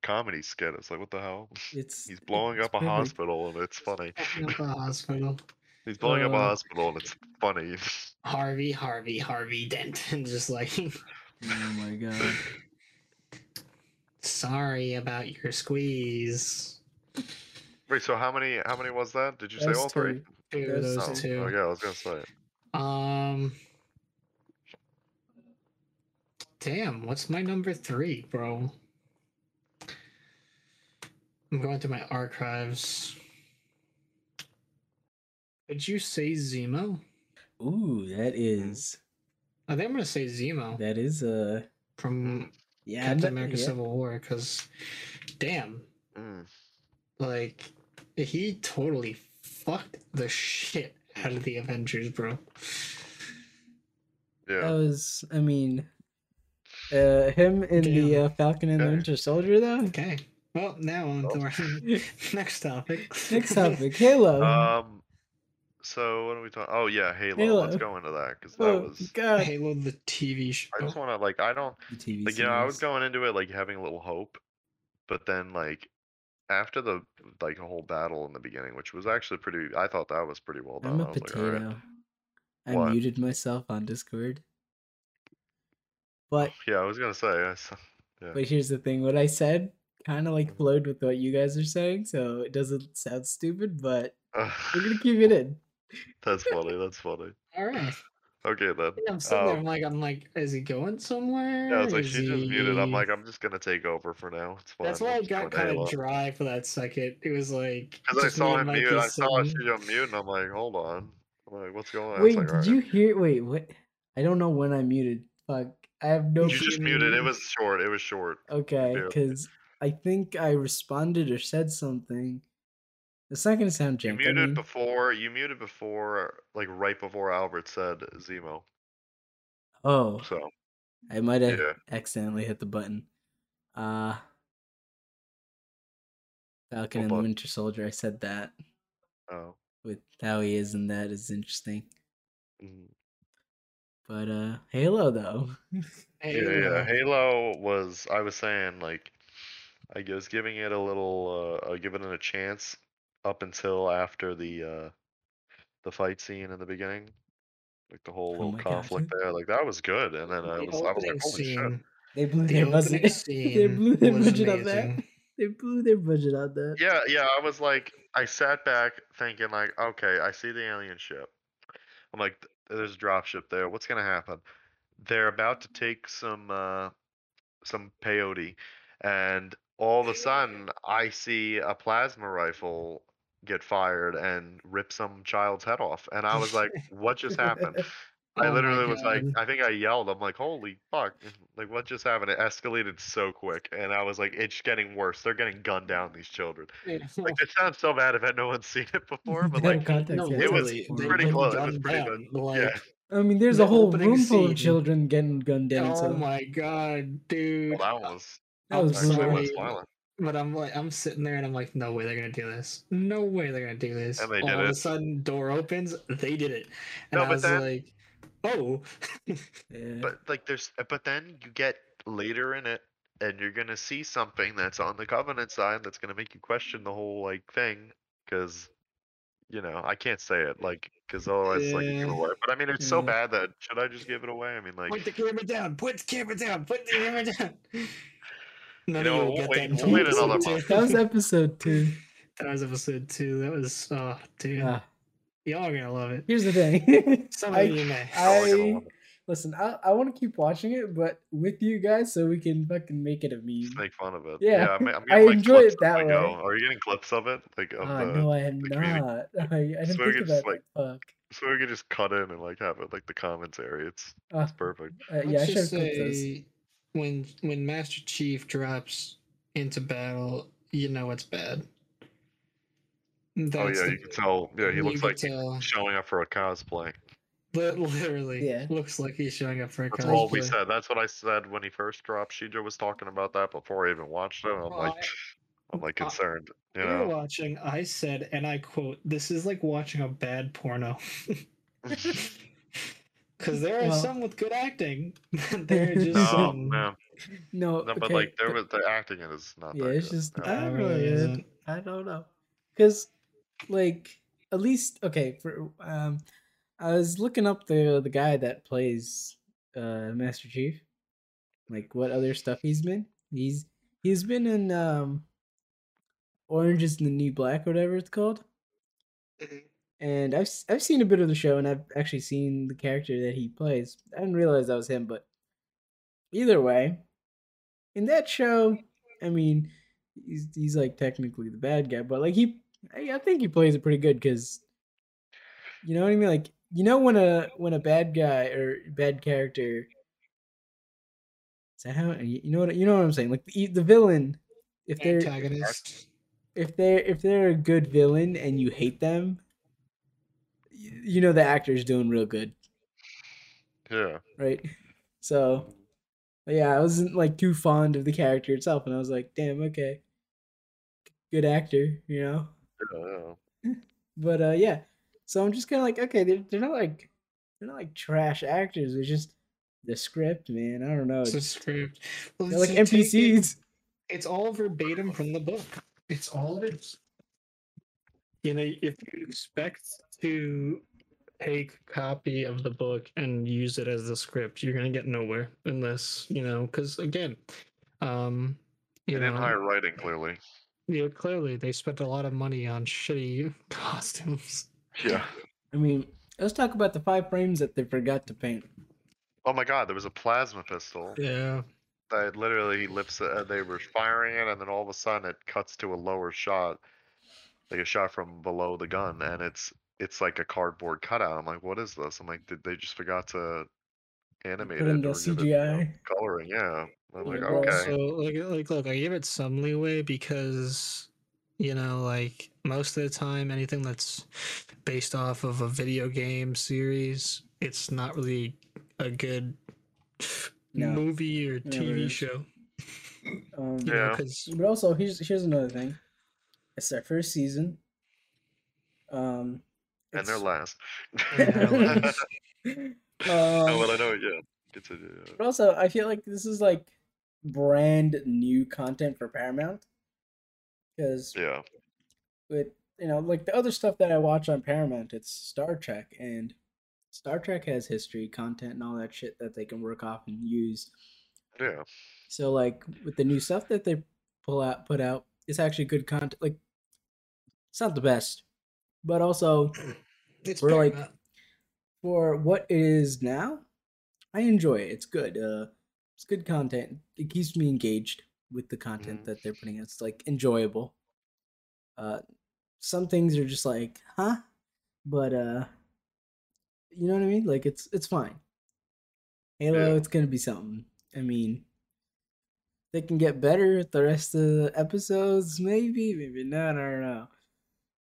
comedy skit. It's like, what the hell? He's blowing up a hospital and it's funny. He's blowing up a hospital and it's funny. Harvey Dent, and just like, oh my god. Sorry about your squeeze. Wait, so how many was that? Did you say all three? Two. Oh yeah, I was gonna say. Damn, what's my number three, bro? I'm going through my archives. Did you say Zemo? Ooh, that is... I think I'm going to say Zemo. That is from Captain America Civil War, because damn. Mm. Like, he totally fucked the shit out of the Avengers, bro. Yeah. That was, I mean, him in the Falcon and the Winter Soldier, though? Okay. Well, now on to our next topic. Halo. So what are we talking? Oh yeah, Halo. Let's go into that, because that was God. Halo the TV show. I just want to I was going into it like having a little hope, but then like after the like a whole battle in the beginning, which was actually pretty. I thought that was pretty well done. I'm a potato. Like, right. I muted myself on Discord. But yeah, I was gonna say. Yeah. But here's the thing: what I said kind of like flowed with what you guys are saying, so it doesn't sound stupid, but we're gonna keep it in. That's funny. All right. Okay then. Yeah, I'm sitting there. I'm like, is he going somewhere? Yeah, I was like, she just muted. I'm like, I'm just gonna take over for now. It's fine. That's why I got kind of dry for that second. It was like, because I saw him mute. I saw Shijo mute, and I'm like, hold on. I'm like, what's going on? Wait, did you hear? Wait, what? I don't know when I muted. Fuck, I have no. You just muted. It was short. Okay, because I think I responded or said something. It's not gonna sound jank. You muted before, like right before Albert said Zemo. Oh. So I might have accidentally hit the button. Falcon and the Winter Soldier, I said that. Oh. With how he is, and that is interesting. Mm-hmm. But Halo though. Yeah. Halo was, I was saying, like, I was giving it a little giving it a chance up until after the fight scene in the beginning, like the whole little conflict there, like that was good. And then I was like, holy shit! They blew their budget. They blew their budget on that. Yeah. I was like, I sat back thinking, like, okay, I see the alien ship. I'm like, there's a dropship there. What's gonna happen? They're about to take some peyote, and all of a sudden, I see a plasma rifle get fired and rip some child's head off. And I was like, what just happened? I literally was like, I think I yelled. I'm like, holy fuck. Like, what just happened? It escalated so quick. And I was like, it's getting worse. They're getting gunned down, these children. Like, it sounds so bad if no one's seen it before, but like, it was pretty close. It was pretty good. Like, yeah. I mean, there's a whole room full of children getting gunned down. Oh my god, dude. Well, that was... I was really, but I'm like, I'm sitting there and I'm like, no way they're gonna do this. And they did All of a sudden, door opens. They did it, and I was like, oh. But like, then you get later in it, and you're gonna see something that's on the Covenant side that's gonna make you question the whole like thing, because, you know, I can't say it, like, because otherwise it's like you give it away. But I mean, it's so bad that should I just give it away? I mean, like, put the camera down. No, you know, we'll wait another month. That was episode 2. That was, oh, dude. Y'all are going to love it. Here's the thing. Some of you may. Listen, I want to keep watching it, but with you guys, so we can fucking make it a meme. Just make fun of it. Yeah, I enjoy it that way. Are you getting clips of it? Like, of no, I am not. I didn't think about that. Fuck. So we could just cut in and like have it like the commentary. It's perfect. Yeah, I should have clipped this. When Master Chief drops into battle, you know it's bad. That's you can tell. Yeah, he looks like he's showing up for a cosplay. Literally, yeah. Looks like he's showing up for a cosplay. That's all we said. That's what I said when he first dropped. Shijo was talking about that before I even watched it. I'm like concerned. You were watching. I said, and I quote, "This is like watching a bad porno." Because there are some with good acting. There are just some. No, but like there was the acting in is not. Yeah, that it's good. Just that really isn't. I don't know, because like at least for I was looking up the guy that plays Master Chief, like what other stuff he's been. He's been in Orange Is the New Black, whatever it's called. And I've seen a bit of the show, and I've actually seen the character that he plays. I didn't realize that was him, but either way, in that show, I mean, he's like technically the bad guy, but like I think he plays it pretty good because, you know what I mean? Like, you know when a bad guy or bad character, is that how you know what I'm saying? Like the villain, if they're antagonist, if they're a good villain and you hate them. You know the actor's doing real good. Yeah. Right? So, yeah, I wasn't, like, too fond of the character itself, and I was like, damn, okay. Good actor, you know? Yeah. But, yeah. So I'm just kind of like, okay, they're not, like, trash actors. It's just the script, man. I don't know. It's the script. Well, they're, like, NPCs. It's all verbatim from the book. It's all of it. You know, if you expect to take a copy of the book and use it as the script, you're going to get nowhere unless, you know, because again, you know, hire writing, clearly. Yeah, clearly. They spent a lot of money on shitty costumes. Yeah. I mean, let's talk about the 5 frames that they forgot to paint. Oh my God, there was a plasma pistol. Yeah. That literally lifts it, and they were firing it, and then all of a sudden it cuts to a lower shot. Like a shot from below the gun, and it's like a cardboard cutout. I'm like, what is this? I'm like, did they just forgot to animate it or CGI? Give it, you know, coloring? Yeah. I'm like, okay. So like, look, I give it some leeway because, you know, like most of the time, anything that's based off of a video game series, it's not really a good movie or TV show. But also, here's another thing. It's their first season. And their last. Well, I know, yeah. But also, I feel like this is like brand new content for Paramount. Because with, you know, like the other stuff that I watch on Paramount, it's Star Trek. And Star Trek has history, content, and all that shit that they can work off and use. Yeah. So like with the new stuff that they put out, it's actually good content. Like, it's not the best, but also we're like up. For what it is now, I enjoy it. It's good. It's good content. It keeps me engaged with the content that they're putting out. It's like enjoyable. Some things are just like, huh? But you know what I mean? Like it's fine. Halo, it's gonna be something. I mean, they can get better at the rest of the episodes, maybe not. I don't know.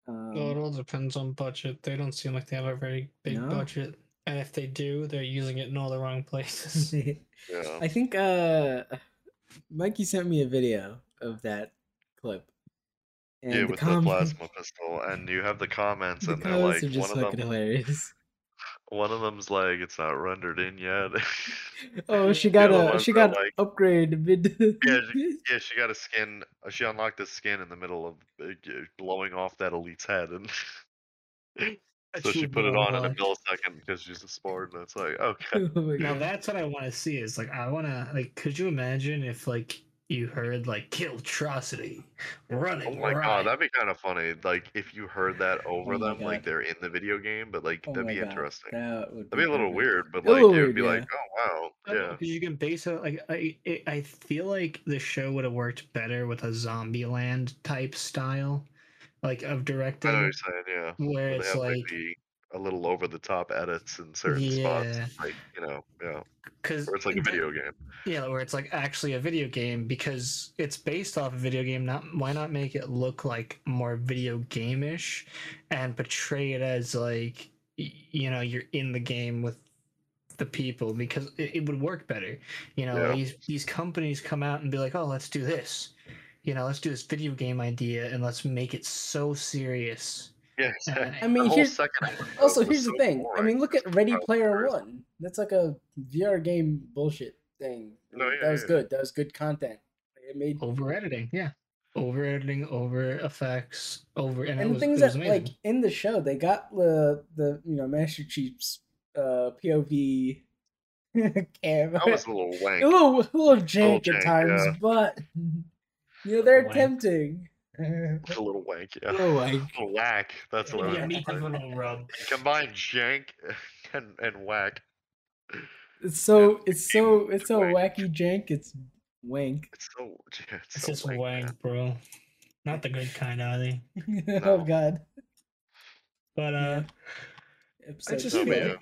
Well, it all depends on budget. They don't seem like they have a very big budget, and if they do, they're using it in all the wrong places. I think Mikey sent me a video of that clip. And with the plasma pistol, and you have the comments, and they're like, hilarious. One of them's like, it's not rendered in yet. Oh, she got like, upgrade mid. She got a skin. She unlocked a skin in the middle of blowing off that elite's head, and so she put it on in a millisecond because she's a sport. And it's like, okay, now that's what I want to see. Is like, I want to like, could you imagine if like you heard like kill atrocity running. Oh my god, that'd be kind of funny. Like if you heard that over them, like they're in the video game, but like that'd be interesting. That would be a little weird, but like it would be like, oh wow, yeah. Because you can base it. Like I feel like the show would have worked better with a Zombieland type style, like of directing. I know what you're saying, yeah. Where it's like a little over the top edits in certain spots, like because it's like a video game. Yeah, where it's like actually a video game because it's based off a video game. Not why not make it look like more video game-ish and portray it as like you know you're in the game with the people because it would work better. You know these companies come out and be like, oh, let's do this. You know, let's do this video game idea and let's make it so serious. Yeah, exactly. I mean, here's the thing. Boring. I mean, look at Ready Player One. That's like a VR game bullshit thing. That was good. That was good content. It made over editing, over effects, over and things that like in the show they got the you know Master Chief's POV cam. That was a little wank, a little jank at times, but you know they're tempting. It's a little wank, yeah. A little whack. That's what I mean. Combine jank and whack. It's so wacky jank. It's wank. It's just wank, bro. Not the good kind, are they? Oh god. But I just feel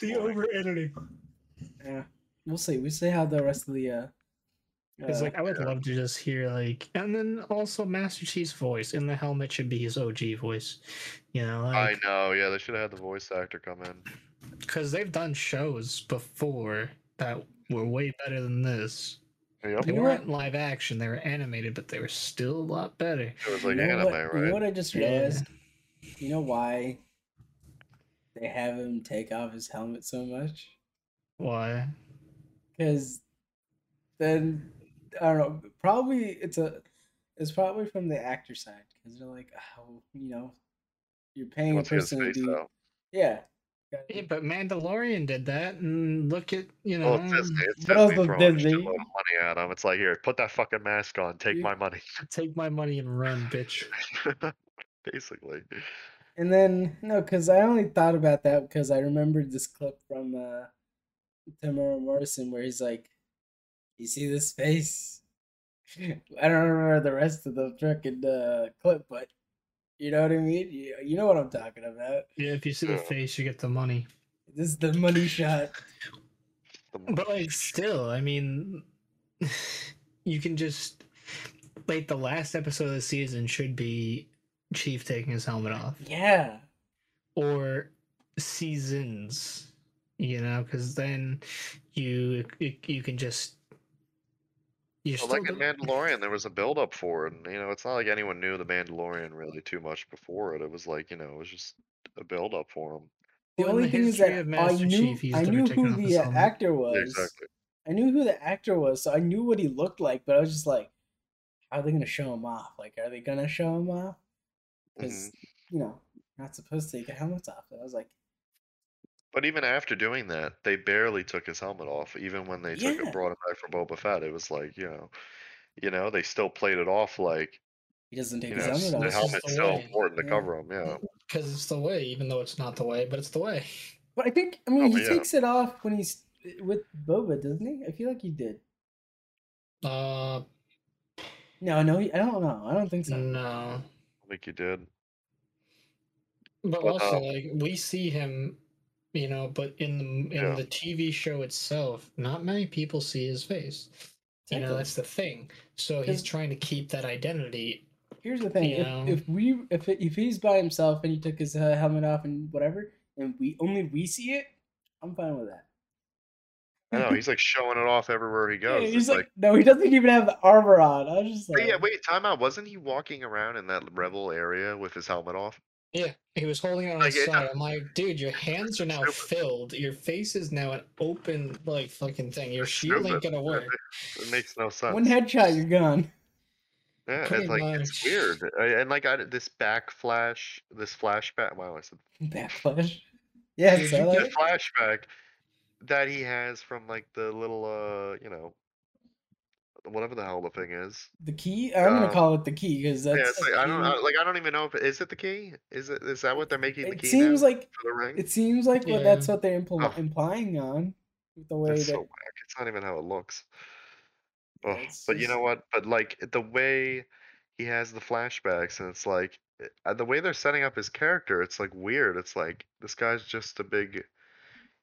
the over editing. Yeah, we'll see. We see how the rest of the. It's like I would love to just hear like, and then also Master Chief's voice in the helmet should be his OG voice, you know. Like, I know, yeah, they should have had the voice actor come in because they've done shows before that were way better than this. Yep. They weren't live action; they were animated, but they were still a lot better. It was like anime, right? You know what I just realized? Yeah. You know why they have him take off his helmet so much? Why? Because then. I don't know. Probably it's probably from the actor side because they're like, oh, you know, you're paying a person to do though. Yeah. Yeah, but Mandalorian did that, and look at you know. Well, Disney. A lot of money at him. It's like here, put that fucking mask on. Take my money. Take my money and run, bitch. Basically. And then no, because I only thought about that because I remembered this clip from Tamara Morrison where he's like. You see this face? I don't remember the rest of the freaking clip, but you know what I mean? You know what I'm talking about. Yeah, if you see the face, you get the money. This is the money shot. But, like, still, I mean, you can just... Like, the last episode of the season should be Chief taking his helmet off. Yeah. Or seasons, you know, because then you can just... Well, like in Mandalorian, there was a build-up for it, and you know, it's not like anyone knew the Mandalorian really too much before it. It was like, you know, it was just a build-up for him. The only thing is that I knew who the actor was. Yeah, exactly. I knew who the actor was, so I knew what he looked like, but I was just like, how are they going to show him off? Like, are they going to show him off? Because, you know, not supposed to take their helmets off. But I was like... But even after doing that, they barely took his helmet off. Even when they brought him back for Boba Fett, it was like, you know, they still played it off like he doesn't take his helmet off. The helmet's still important to cover him, yeah. Because it's the way, even though it's not the way, but it's the way. But I think, I mean, he takes it off when he's with Boba, doesn't he? I feel like he did. No, I don't know. I don't think so. No, I think he did. But also, like we see him. You know, but in the TV show itself, not many people see his face. Exactly. You know, that's the thing. So he's trying to keep that identity. Here's the thing: if he's by himself and he took his helmet off and whatever, and we only see it, I'm fine with that. No, he's like showing it off everywhere he goes. Yeah, he's like, no, he doesn't even have the armor on. I was just like, yeah, wait, time out. Wasn't he walking around in that rebel area with his helmet off? Yeah, he was holding it on his side. I'm like, dude, your hands are now filled. Your face is now an open, like, fucking thing. Your shield ain't gonna work. It makes no sense. One headshot, you're gone. Yeah, pretty much. It's weird. And, like, this flashback. Wow, I said backflash? Yeah, it's the flashback that he has from, like, the little, you know, whatever the hell the thing is. The key? I'm gonna call it the key because that's. Yeah, it's like, I don't even know if is it the key. Is that what they're making? The key seems now, like for the ring? It seems like well, that's what they're implying on with the way that's so whack. It's not even how it looks. Oh, but you know what? But like the way he has the flashbacks, and it's like the way they're setting up his character. It's like weird. It's like this guy's just a big.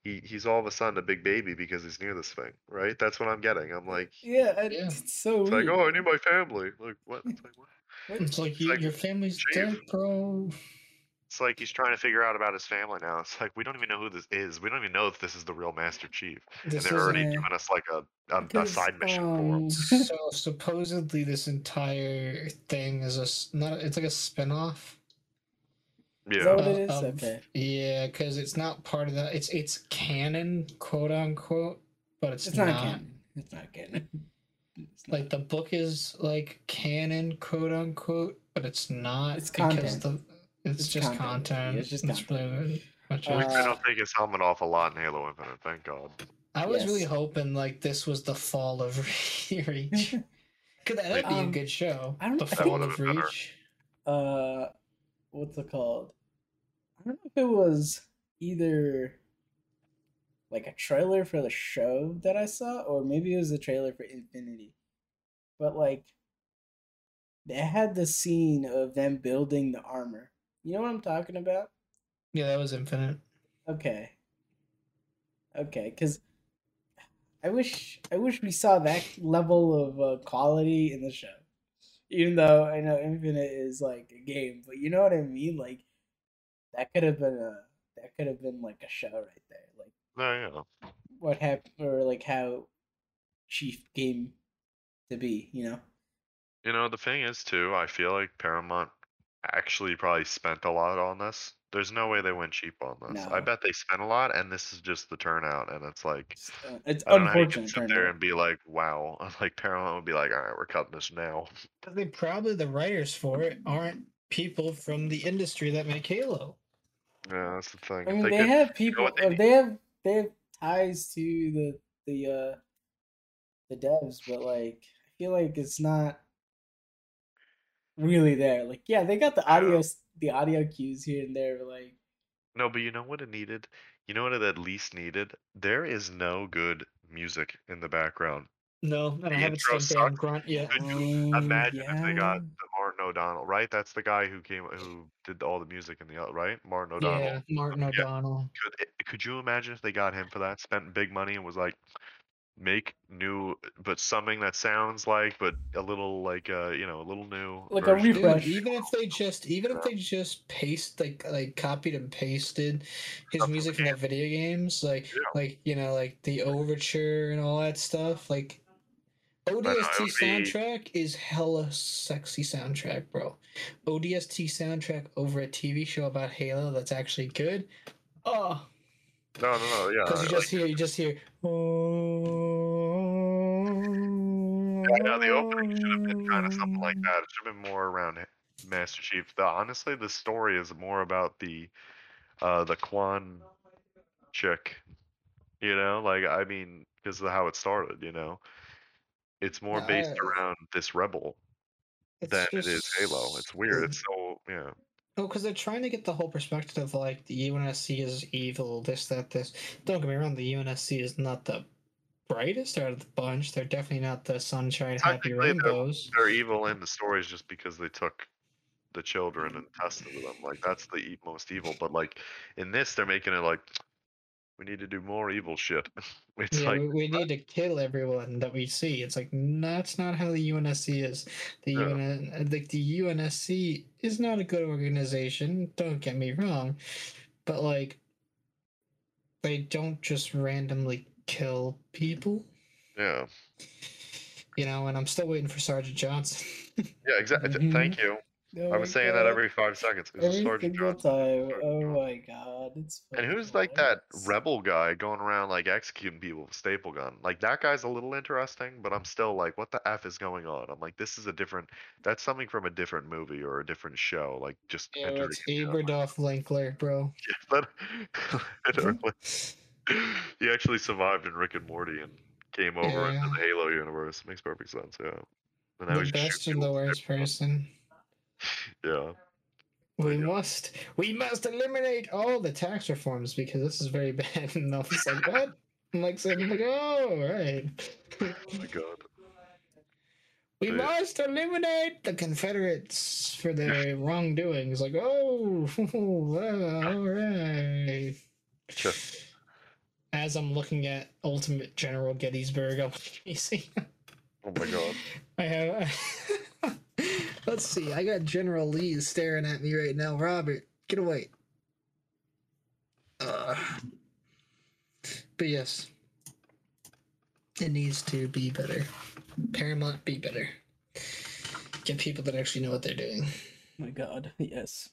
He's all of a sudden a big baby because he's near this thing, right? That's what I'm getting. I'm like, yeah. It's so. It's weird. Like, oh, I need my family. Like what? It's like, what? It's like, your family's dead, bro. It's like he's trying to figure out about his family now. It's like we don't even know who this is. We don't even know if this is the real Master Chief, and they're already giving us like a side mission for him. So supposedly, this entire thing is it's like a spinoff. Yeah. Yeah, because it's not part of the. It's canon, quote unquote, but it's not. It's not canon. It's not. Like the book is like canon, quote unquote, but it's not. It's content. It's just content. It's just content. I don't think his helmet off a lot in Halo Infinite. Thank God. I was really hoping like this was the fall of Reach, because that would be a good show. I don't know. The fall of Reach. What's it called? I don't know if it was either like a trailer for the show that I saw, or maybe it was a trailer for Infinity. But like, they had the scene of them building the armor. You know what I'm talking about? Yeah, that was Infinite. Okay, because I wish we saw that level of quality in the show. Even though I know Infinite is like a game, but you know what I mean. Like that could have been like a show right there. Like, what happened, or like how Chief came to be. You know the thing is too. I feel like Paramount actually probably spent a lot on this. There's no way they went cheap on this. No. I bet they spent a lot, and this is just the turnout. And it's like it's I don't unfortunate. Know how you can sit there and be like, "Wow!" Like Paramount would be like, "All right, we're cutting this now." I think probably the writers for it aren't people from the industry that make Halo. Yeah, that's the thing. I mean, they have people. They have ties to the devs, but like I feel like it's not really there. Like, yeah, they got the audio. Yeah. The audio cues here and there, like no, but you know what it needed. You know what it at least needed. There is no good music in the background. No, I haven't seen that grunt yet. Could you imagine if they got the Martin O'Donnell, right? That's the guy who did all the music in the right? Martin O'Donnell. Yeah, Martin O'Donnell. Could you imagine if they got him for that? Spent big money and was like, make new, but something that sounds like, but a little like, a little new, like version. A refresh. Dude, even if they just paste like copied and pasted his music from the video games, like the overture and all that stuff. Like ODST soundtrack is hella sexy soundtrack, bro. ODST soundtrack over a TV show about Halo that's actually good. Oh. No, yeah. Because you just hear. Yeah, the opening should have been kind of something like that. It should have been more around Master Chief. Honestly, the story is more about the Quan chick. You know, like I mean, because of how it started. You know, it's more based around this rebel than it is Halo. It's weird. It's so No, because they're trying to get the whole perspective of, like, the UNSC is evil, this, that, this. Don't get me wrong, the UNSC is not the brightest out of the bunch. They're definitely not the sunshine, happy rainbows. They're evil in the stories just because they took the children and tested them. Like, that's the most evil. But, like, in this, they're making it like, we need to do more evil shit. It's like we need to kill everyone that we see. It's like, that's not how the UNSC is. The UNSC is not a good organization, don't get me wrong, but like they don't just randomly kill people. Yeah. You know, and I'm still waiting for Sergeant Johnson. Yeah, exactly. Mm-hmm. Thank you. Oh, I was saying that every 5 seconds. Every Sergeant Johnson. Oh my God! It's and who's like that rebel guy going around like executing people with a staple gun? Like that guy's a little interesting, but I'm still like, what the f is going on? I'm like, this is a different. That's something from a different movie or a different show. Like just. Yeah, it's Aberdorf Linkler, bro. Yeah, he actually survived in Rick and Morty and came over into the Halo universe. Makes perfect sense, yeah. And now the best and the worst person. Yeah. We must eliminate all the tax reforms because this is very bad. And all this like, what? I'm like, saying, like, oh, right. Oh my god. We must eliminate the Confederates for their wrongdoings. Like, oh, all right. Sure. As I'm looking at Ultimate General Gettysburg, I'm PC. Oh my god. I have. Let's see. I got General Lee staring at me right now. Robert, get away. But yes, it needs to be better. Paramount, be better. Get people that actually know what they're doing. Oh my god, yes.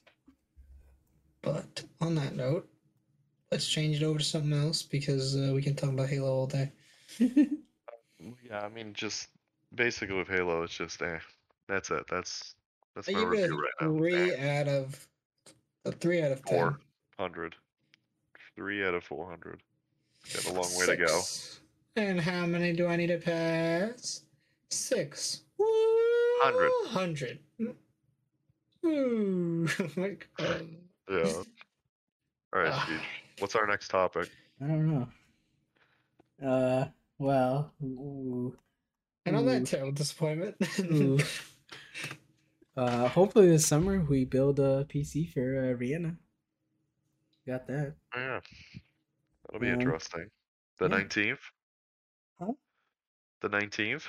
But on that note, let's change it over to something else because we can talk about Halo all day. Yeah, I mean, just basically with Halo, it's just that's it. That's my review right now. 3 out of 10. 400. 3 out of 400. Got a long way to go. And how many do I need to pass? 6. 100. Ooh. My god. Yeah. All right, Steve. What's our next topic? I don't know. Well. Ooh. And on that terrible disappointment. Hopefully this summer we build a PC for Rihanna. Got that. Oh, yeah. That'll be interesting. The 19th? Huh? The 19th?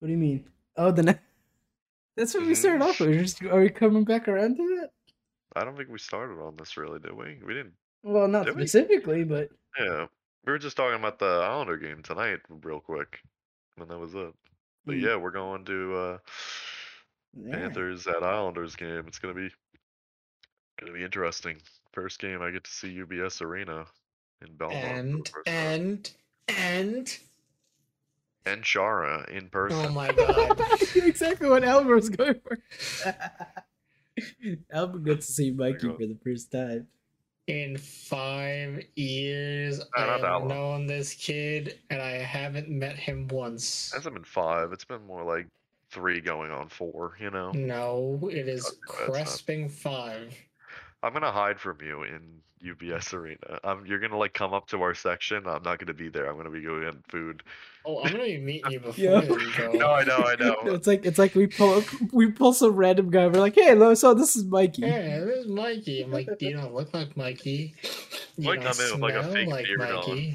What do you mean? Oh, that's what we started off with. Are we coming back around to that? I don't think we started on this really, did we? We didn't. Well, not specifically, but. Yeah. We were just talking about the Islander game tonight real quick. And that was it. But yeah, we're going to Panthers at Islanders game. It's gonna be interesting. First game I get to see UBS Arena in Belmont. And Chara in person. Oh my god. Exactly what Albert's going for. Albert gets to see Mikey for the first time. In 5 years, I've known this kid, and I haven't met him once. It hasn't been 5. It's been more like 3 going on 4, you know? No, it is cresping 5. I'm going to hide from you in UBS Arena. You're going to, like, come up to our section. I'm not going to be there. I'm going to be going in food. Oh, I'm going to meet you before you go. No, I know. It's like we pull some random guy. We're like, hey, so this is Mikey. Yeah, this is Mikey. I'm like, do you not look like Mikey? You like, I'm in with, like, a fake beard on.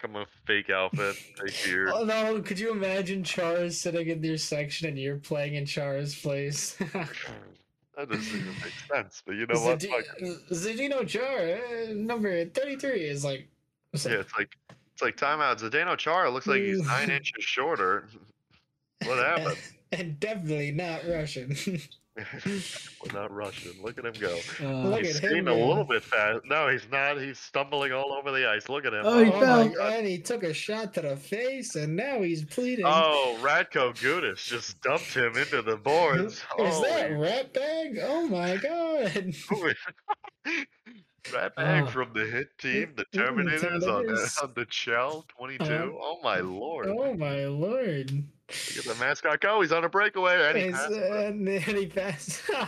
Come a fake outfit, fake beard. Oh, no, could you imagine Chara's sitting in your section and you're playing in Chara's place? That doesn't even make sense, but you know what? Zdeno Chara, number 33, is like. Yeah, it's like timeout. Zdeno Chara looks like he's 9 inches shorter. What happened? And definitely not Russian. Not Russian. Look at him go. He's skating a little bit fast. No, he's not. He's stumbling all over the ice. Look at him. Oh, he fell. And he took a shot to the face, and now he's bleeding. Oh, Radko Gudas just dumped him into the boards. Is that Rat Bag? Oh, my God. Rat Bag from the hit team, the Terminators on the Chell 22. Oh, my Lord. Oh, my Lord. Look at the mascot go. He's on a breakaway. And he passed.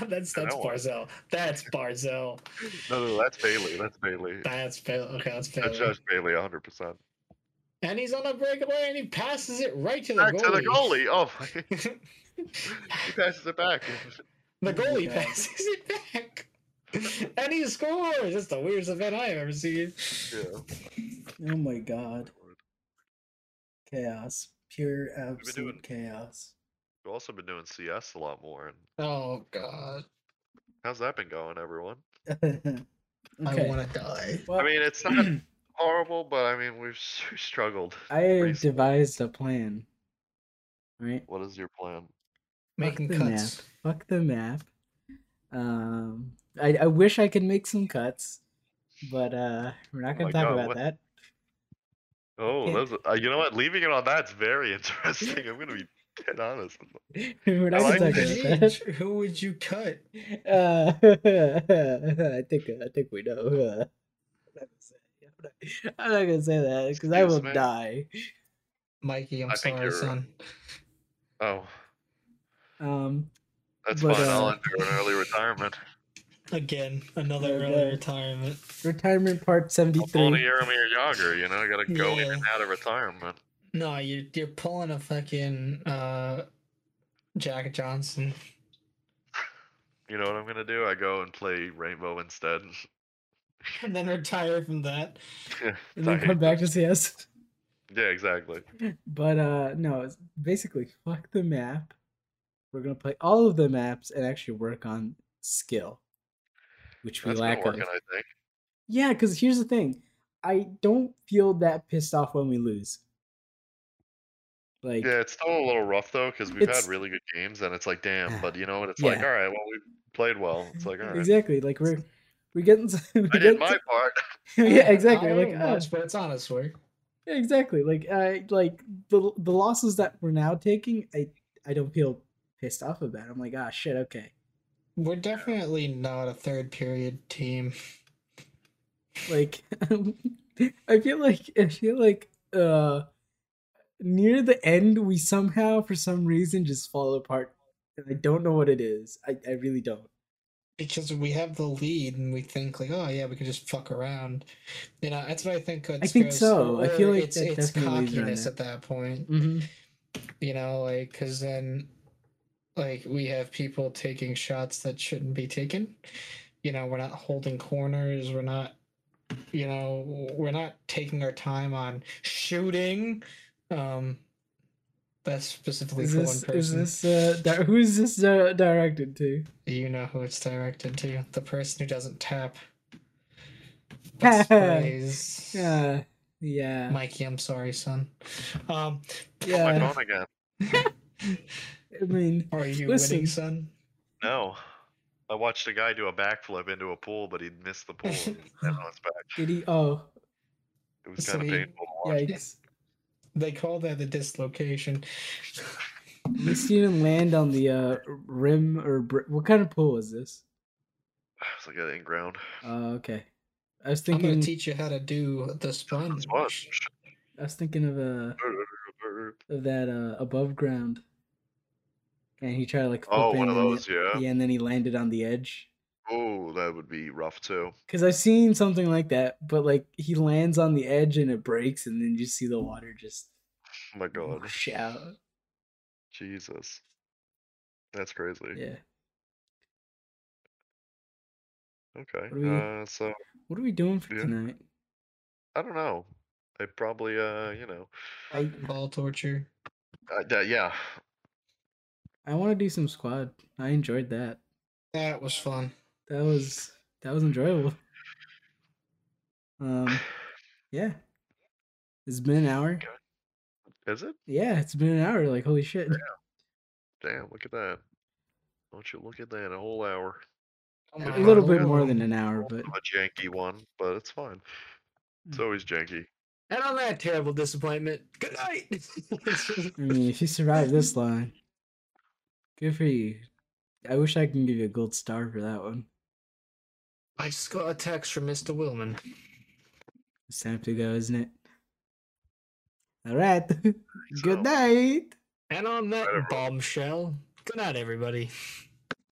that's Barzell. That's Barzell. No, that's Bailey. Okay, that's Bailey. That's Josh Bailey, 100%. And he's on a breakaway, and he passes it right to the goalie. Oh, my. He passes it back. The goalie passes it back. And he scores. That's the weirdest event I have ever seen. Yeah. Oh, my God. Chaos. Pure absolute chaos. We've also been doing CS a lot more. Oh, God. How's that been going, everyone? I want to die. Well, I mean, it's not horrible, but I mean, we've struggled. I have devised a plan. Right? What is your plan? Making cuts. Fuck the map. I wish I could make some cuts, but we're not going to talk about that. Oh, you know what? Leaving it on that's very interesting. I'm gonna be dead honest. Who would you cut? I think we know. I'm not gonna say that because I will die. Mikey, I'm sorry, son. Oh. That's fine. I'll enter an early retirement. Again, another early retirement. Retirement part 73. I'm only Jaromir Jagr, you know, I gotta go in and out of retirement. No, you're pulling a fucking Jack Johnson. You know what I'm gonna do? I go and play Rainbow instead. And then retire from that. Yeah, and then come back to CS. Yeah, exactly. But no, it's basically fuck the map. We're gonna play all of the maps and actually work on skill, which we lack of. I think. Yeah, because here's the thing: I don't feel that pissed off when we lose. Like, yeah, it's still a little rough though because we've had really good games, and it's like, damn. But you know what? It's like, all right, well, we played well. It's like, all right, exactly. Like we're getting. I did my part. Yeah, exactly. I like, much, but it's honest work. Yeah, exactly. Like the losses that we're now taking, I don't feel pissed off about. I'm like, ah, shit, okay. We're definitely not a third period team. Like, I feel like near the end we somehow for some reason just fall apart, and I don't know what it is. I really don't. Because we have the lead and we think like, oh yeah, we can just fuck around, you know. That's what I think. I think so. I feel like it's cockiness at that point. Mm-hmm. You know, like because then, like we have people taking shots that shouldn't be taken. You know, we're not holding corners. We're not, you know, we're not taking our time on shooting. That's specifically for one person. Who is this directed to? You know who it's directed to. The person who doesn't tap. Yeah. Yeah. Mikey, I'm sorry, son. Yeah. Oh, my phone again. I mean, are you winning, son? No. I watched a guy do a backflip into a pool, but he missed the pool. And on his back. Did he? Oh. It was kind of painful to watch. Yikes. They call that the dislocation. You see him land on the rim or what kind of pool is this? It's like an in-ground. Oh, okay. I was thinking. I'm gonna teach you how to do the sponge. I was thinking of that above ground, and he tried to like flip one of those, yeah, and then he landed on the edge. Oh, that would be rough too. Because I've seen something like that, but like he lands on the edge and it breaks, and then you see the water just. Oh my God! Shout. Jesus, that's crazy. Yeah. Okay. What are we doing for tonight? I don't know. I probably you know. Light ball torture. Yeah. I want to do some squad. I enjoyed that. That was fun. That was enjoyable. Yeah. It's been an hour. Is it? Yeah, it's been an hour. Like, holy shit. Damn, look at that. Don't you look at that, a whole hour. A little bit more than an hour, but... A janky one, but it's fine. It's always janky. And on that terrible disappointment, good night! I mean, if you survive this line, good for you. I wish I can give you a gold star for that one. I just got a text from Mr. Willman. It's time to go, isn't it? Alright. Good night! And on that bombshell, good night, everybody.